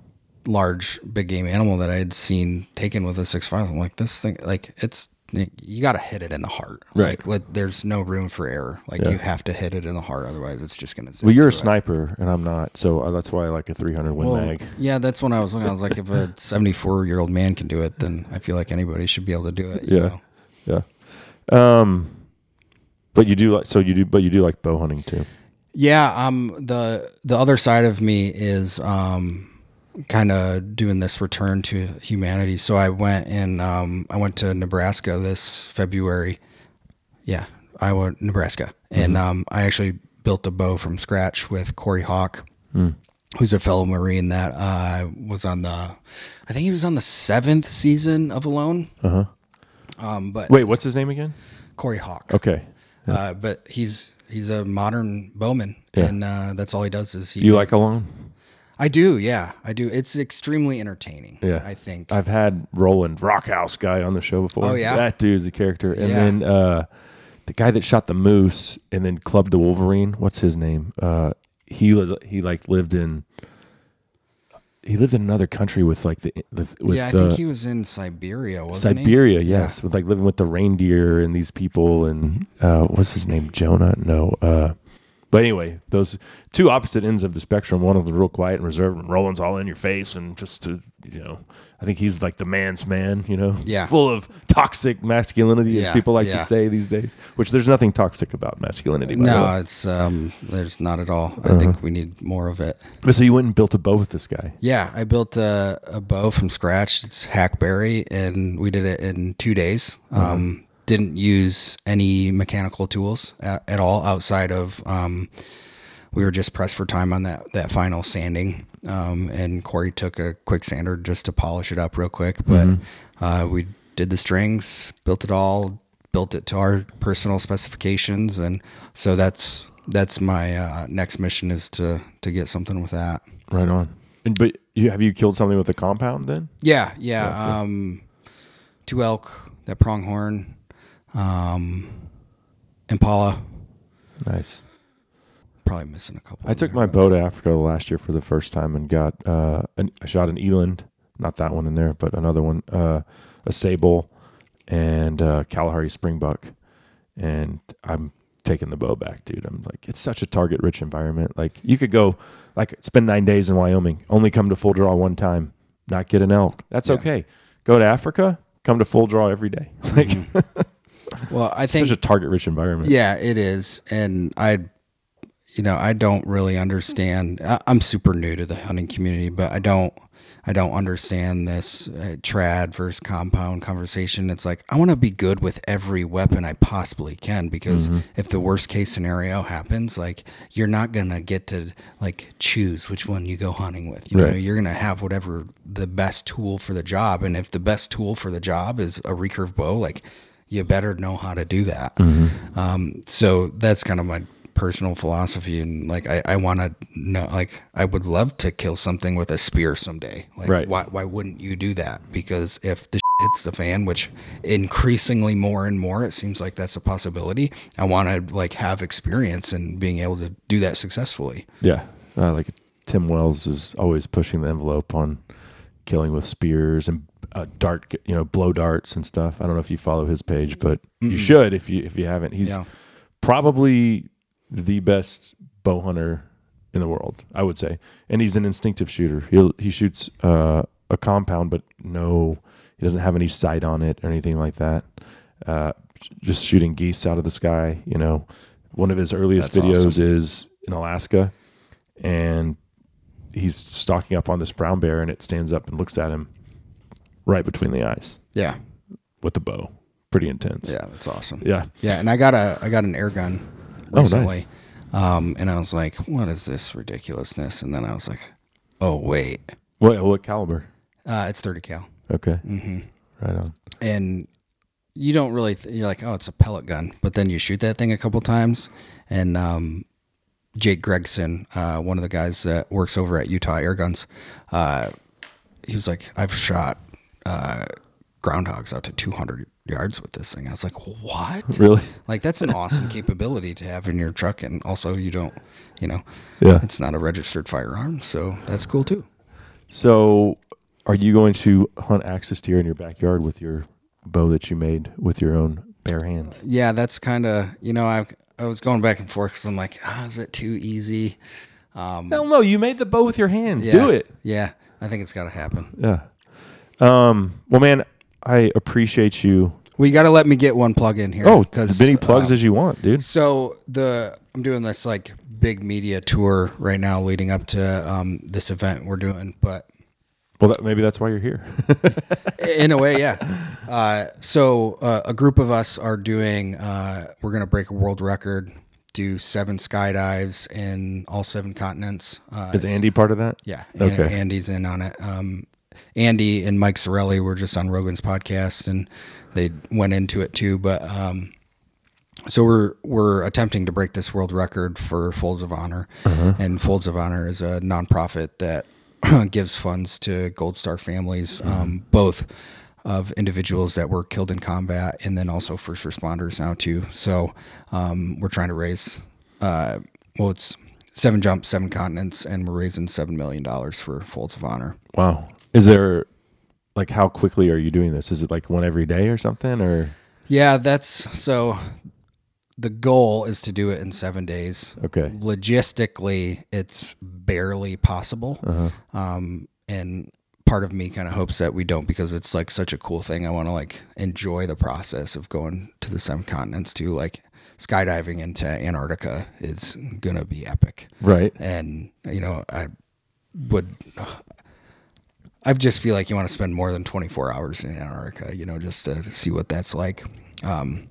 large big game animal that I had seen taken with a six five. I'm like, this thing, like it's, you got to hit it in the heart. Right. Like, let, there's no room for error. Like yeah. you have to hit it in the heart. Otherwise it's just going to, well, you're a sniper it. and I'm not. So that's why I like a three hundred Win well, Mag. Yeah. That's when I was looking, I was like, if a seventy-four year old man can do it, then I feel like anybody should be able to do it. You yeah. know? Yeah. Um, but you do like, so you do, but you do like bow hunting too. Yeah. Um, the, the other side of me is, um, kind of doing this return to humanity. So I went and um, I went to Nebraska this February. Yeah, Iowa, Nebraska, mm-hmm. and um, I actually built a bow from scratch with Corey Hawk, mm. who's a fellow Marine that uh, was on the, I think he was on the seventh season of Alone. Uh huh. Um, but wait, what's his name again? Corey Hawk. Okay. Yeah. Uh, but he's he's a modern bowman, yeah. and uh, that's all he does is he. You like Alone? I do, yeah, I do. It's extremely entertaining. Yeah, I think I've had Roland Rockhouse guy on the show before. Oh yeah, that dude's a character. And yeah. then uh, the guy that shot the moose and then clubbed the Wolverine. What's his name? Uh, he he like lived in he lived in another country with like the with yeah. I the, think he was in Siberia. wasn't Siberia, he? yes, yeah. with like living with the reindeer and these people. And uh, what's his name? Jonah? No. Uh, But anyway, those two opposite ends of the spectrum, one of them real quiet and reserved, and Roland's all in your face and just to, you know, I think he's like the man's man, you know, yeah. full of toxic masculinity, yeah, as people like yeah. to say these days, which there's nothing toxic about masculinity. By no, the way. it's, um, there's not at all. I uh-huh. think we need more of it. But so you went and built a bow with this guy. Yeah, I built a, a bow from scratch. It's hackberry, and we did it in two days. Uh-huh. Um Didn't use any mechanical tools at, at all outside of, um, we were just pressed for time on that, that final sanding. Um, and Corey took a quick sander just to polish it up real quick. But mm-hmm. uh, we did the strings, built it all, built it to our personal specifications. And so that's that's my uh, next mission is to, to get something with that. Right on. And, but you, have you killed something with a compound then? Yeah, yeah. yeah um, yeah. Two elk, that pronghorn. Um, Impala. Nice. Probably missing a couple. I took my bow to Africa last year for the first time and got, uh, an, I shot an eland, not that one in there, but another one, uh, a sable and uh Kalahari springbuck. And I'm taking the bow back, dude. I'm like, it's such a target rich environment. Like you could go like spend nine days in Wyoming, only come to full draw one time, not get an elk. That's yeah. okay. Go to Africa, come to full draw every day. Like, mm-hmm. Well, I think it's such a target-rich environment. Yeah, it is, and I, you know, I don't really understand. I, I'm super new to the hunting community, but I don't, I don't understand this uh, trad versus compound conversation. It's like I want to be good with every weapon I possibly can because mm-hmm. if the worst-case scenario happens, like you're not gonna get to like choose which one you go hunting with. You right. know, you're gonna have whatever the best tool for the job, and if the best tool for the job is a recurve bow, like. You better know how to do that. Mm-hmm. Um, so that's kind of my personal philosophy, and like I, I want to know, like I would love to kill something with a spear someday. Like, right. Why why wouldn't you do that? Because if the shit hits the fan, which increasingly more and more it seems like that's a possibility, I want to like have experience in being able to do that successfully. Yeah, uh, like Tim Wells is always pushing the envelope on killing with spears and uh, dart, you know, blow darts and stuff. I don't know if you follow his page, but Mm-mm. you should if you if you haven't. He's yeah. probably the best bow hunter in the world, I would say, and he's an instinctive shooter. He'll, he shoots uh, a compound, but no, he doesn't have any sight on it or anything like that. Uh, just shooting geese out of the sky. You know, one of his earliest That's videos awesome. is in Alaska, and he's stalking up on this brown bear, and it stands up and looks at him right between the eyes. Yeah, with the bow. Pretty intense. Yeah, that's awesome. Yeah, yeah. And I got a I got an air gun recently, oh, nice. um, and I was like, "What is this ridiculousness?" And then I was like, "Oh wait, what what caliber?" Uh, it's thirty cal. Okay, mm-hmm. Right on. And you don't really th- you're like, "Oh, it's a pellet gun," but then you shoot that thing a couple times, and um, Jake Gregson, uh, one of the guys that works over at Utah Air Guns, uh, he was like, "I've shot uh, groundhogs out to two hundred yards with this thing." I was like, what? Really? Like, that's an awesome capability to have in your truck. And also, you don't, you know, yeah, it's not a registered firearm. So that's cool too. So are you going to hunt axis deer in your backyard with your bow that you made with your own bare hands? Yeah, that's kind of, you know, I I was going back and forth because I'm like, ah, oh, is it too easy? Um, Hell no, you made the bow with your hands. Yeah, do it. Yeah, I think it's got to happen. Yeah. Um. Well, man, I appreciate you. Well, you got to let me get one plug in here. Oh, as many plugs um, as you want, dude. So the I'm doing this like big media tour right now, leading up to um, this event we're doing. But well, that, maybe that's why you're here. In a way, yeah. Uh, so uh, a group of us are doing. Uh, we're gonna break a world record. Do seven skydives in all seven continents. Uh, Is Andy part of that? Yeah. Okay. And Andy's in on it. Um, Andy and Mike Sorelli were just on Rogan's podcast and they went into it too. But, um, so we're, we're attempting to break this world record for Folds of Honor, uh-huh. and Folds of Honor is a nonprofit that gives funds to Gold Star families, um, both of individuals that were killed in combat and then also first responders now too. So, um, we're trying to raise, uh, well, it's seven jumps, seven continents, and we're raising seven million dollars for Folds of Honor. Wow. Is there, like, how quickly are you doing this? Is it like one every day or something? Or yeah, that's so. The goal is to do it in seven days. Okay. Logistically, it's barely possible, uh-huh. um, and part of me kind of hopes that we don't, because it's like such a cool thing. I want to like enjoy the process of going to the seven continents too. Like skydiving into Antarctica is gonna be epic, right? And you know, I would. Uh, I just feel like you want to spend more than twenty-four hours in Antarctica, you know, just to see what that's like. Um,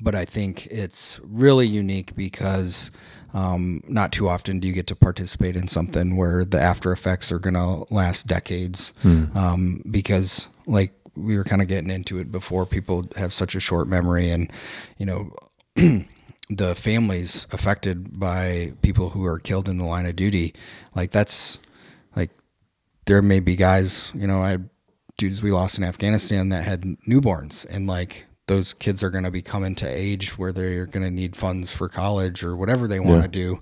but I think it's really unique because um, not too often do you get to participate in something where the after effects are going to last decades. Hmm. Um, because like we were kind of getting into it before, people have such a short memory, and, you know, the families affected by people who are killed in the line of duty, like that's, there may be guys, you know, I dudes we lost in Afghanistan that had newborns, and like those kids are going to be coming to age where they're going to need funds for college or whatever they want to yeah. do,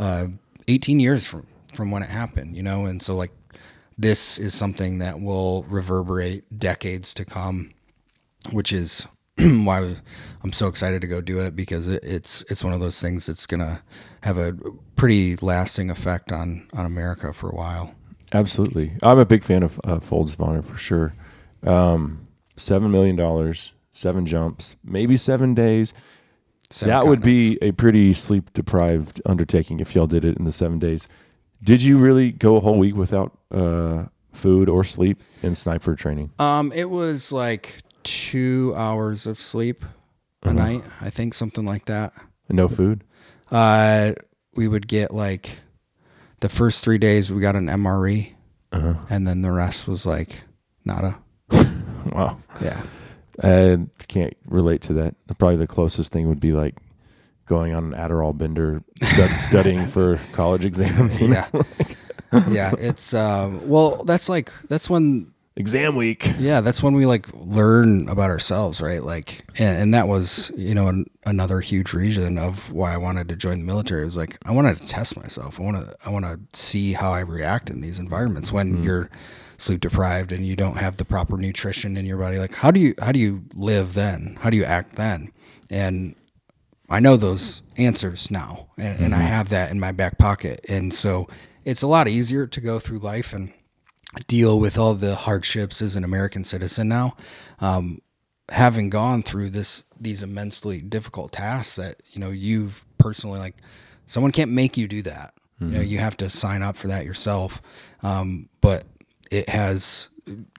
uh, eighteen years from, from when it happened, you know? And so like, this is something that will reverberate decades to come, which is why I'm so excited to go do it, because it, it's, it's one of those things that's going to have a pretty lasting effect on, on America for a while. Absolutely. I'm a big fan of uh, Folds of Honor for sure. Um, seven million dollars, seven jumps, maybe seven days. Seven that continents. Would be a pretty sleep deprived undertaking if y'all did it in the seven days. Did you really go a whole week without uh, food or sleep in sniper training? Um, it was like two hours of sleep a mm-hmm. night, I think, something like that. And no food? Uh, we would get like... The first three days we got an M R E, uh-huh. and then the rest was like nada. Wow. Yeah. I can't relate to that. Probably the closest thing would be like going on an Adderall bender stud studying for college exams. You know? Yeah. Yeah. It's, um, well, that's like, that's when exam week. Yeah. That's when we like learn about ourselves. Right. Like, and, and that was, you know, an, another huge reason of why I wanted to join the military. It was like, I wanted to test myself. I want to, I want to see how I react in these environments when mm-hmm. you're sleep deprived and you don't have the proper nutrition in your body. Like, how do you, how do you live then? How do you act then? And I know those answers now, and, mm-hmm. and I have that in my back pocket. And so it's a lot easier to go through life and deal with all the hardships as an American citizen now, um, having gone through this, these immensely difficult tasks that, you know, you've personally, like, someone can't make you do that. Mm-hmm. You know, you have to sign up for that yourself. Um, but it has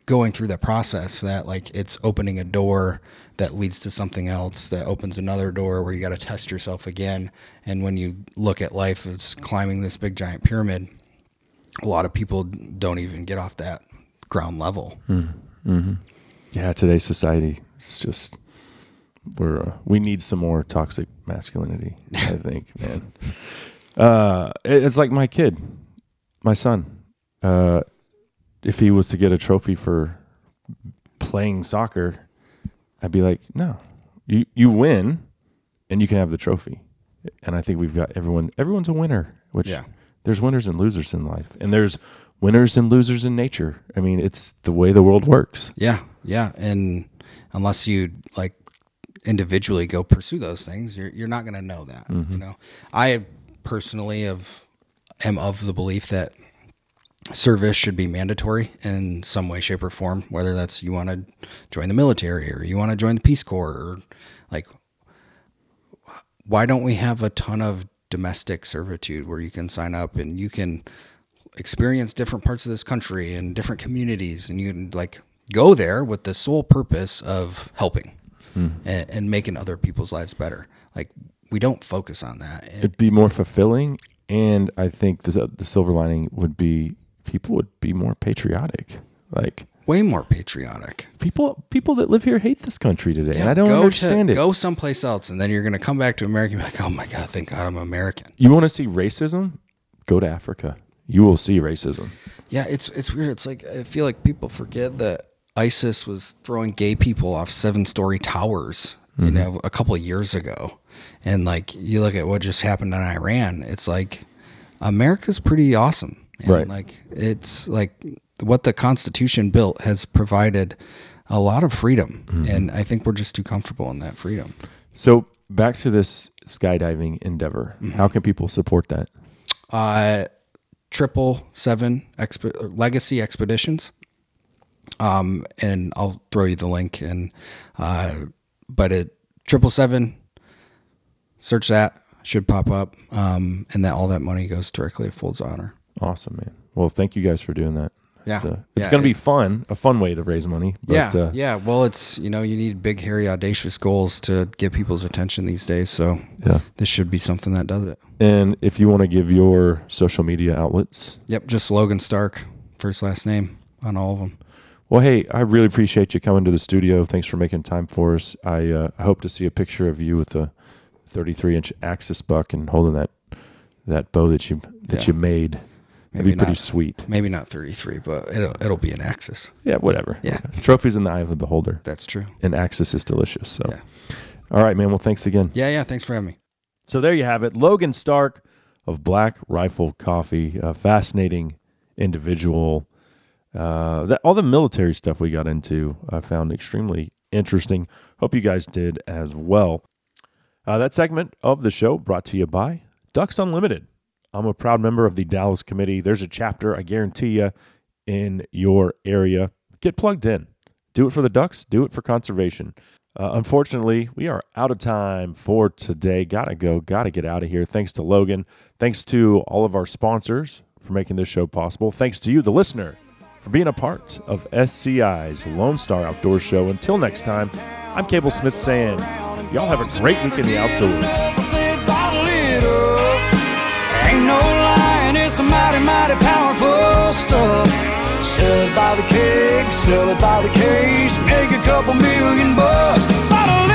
going through that process that, like, it's opening a door that leads to something else that opens another door where you got to test yourself again. And when you look at life as climbing this big giant pyramid, a lot of people don't even get off that ground level. Mm-hmm. Yeah. Today's society, it's just, we're, uh, we need some more toxic masculinity, I think, man. Uh, it, it's like my kid, my son, uh, if he was to get a trophy for playing soccer, I'd be like, no, you, you win and you can have the trophy. And I think we've got everyone, everyone's a winner, which yeah. there's winners and losers in life, and there's winners and losers in nature. I mean, it's the way the world works. Yeah. Yeah. And unless you like individually go pursue those things, you're, you're not going to know that, mm-hmm. you know, I personally have, am of the belief that service should be mandatory in some way, shape, or form, whether that's you want to join the military or you want to join the Peace Corps, or like, why don't we have a ton of domestic servitude where you can sign up and you can experience different parts of this country and different communities, and you can like go there with the sole purpose of helping mm. and, and making other people's lives better? Like, we don't focus on that. It'd be more fulfilling, and I think the, the silver lining would be people would be more patriotic, like way more patriotic. People, people that live here hate this country today, yeah, and I don't understand to, it. Go someplace else, and then you're going to come back to America and be like, "Oh my God, thank God I'm American." You want to see racism? Go to Africa. You will see racism. Yeah, it's it's weird. It's like, I feel like people forget that ISIS was throwing gay people off seven-story towers, mm-hmm. you know, a couple of years ago, and like you look at what just happened in Iran. It's like America's pretty awesome. And right. Like, it's like what the Constitution built has provided a lot of freedom. Mm-hmm. And I think we're just too comfortable in that freedom. So back to this skydiving endeavor, mm-hmm. how can people support that? Uh, triple seven exp- legacy expeditions. Um, and I'll throw you the link and, uh, but it triple seven, search that, should pop up. Um, and that all that money goes directly to Folds of Honor. Awesome, man. Well, thank you guys for doing that. Yeah. So it's yeah, going to be fun, a fun way to raise money. But, yeah. Uh, yeah. Well, it's, you know, you need big, hairy, audacious goals to get people's attention these days. So yeah, this should be something that does it. And if you want to give your social media outlets. Yep. Just Logan Stark, first, last name on all of them. Well, hey, I really appreciate you coming to the studio. Thanks for making time for us. I uh, hope to see a picture of you with a thirty-three inch Axis buck and holding that, that bow that you, that yeah. you made. Maybe That'd be not, pretty sweet. Maybe not thirty-three, but it'll it'll be an Axis. Yeah, whatever. Yeah. Trophy's in the eye of the beholder. That's true. And Axis is delicious. So, yeah. All right, man. Well, thanks again. Yeah, yeah. Thanks for having me. So there you have it. Logan Stark of Black Rifle Coffee, a fascinating individual. Uh, that all the military stuff we got into, I found extremely interesting. Hope you guys did as well. Uh, that segment of the show brought to you by Ducks Unlimited. I'm a proud member of the Dallas Committee. There's a chapter, I guarantee you, in your area. Get plugged in. Do it for the ducks. Do it for conservation. Uh, unfortunately, we are out of time for today. Gotta go. Gotta get out of here. Thanks to Logan. Thanks to all of our sponsors for making this show possible. Thanks to you, the listener, for being a part of S C I's Lone Star Outdoor Show. Until next time, I'm Cable Smith saying, y'all have a great week in the outdoors. Some mighty, mighty powerful stuff. Sell it by the cake, sell it by the case, make a couple million bucks.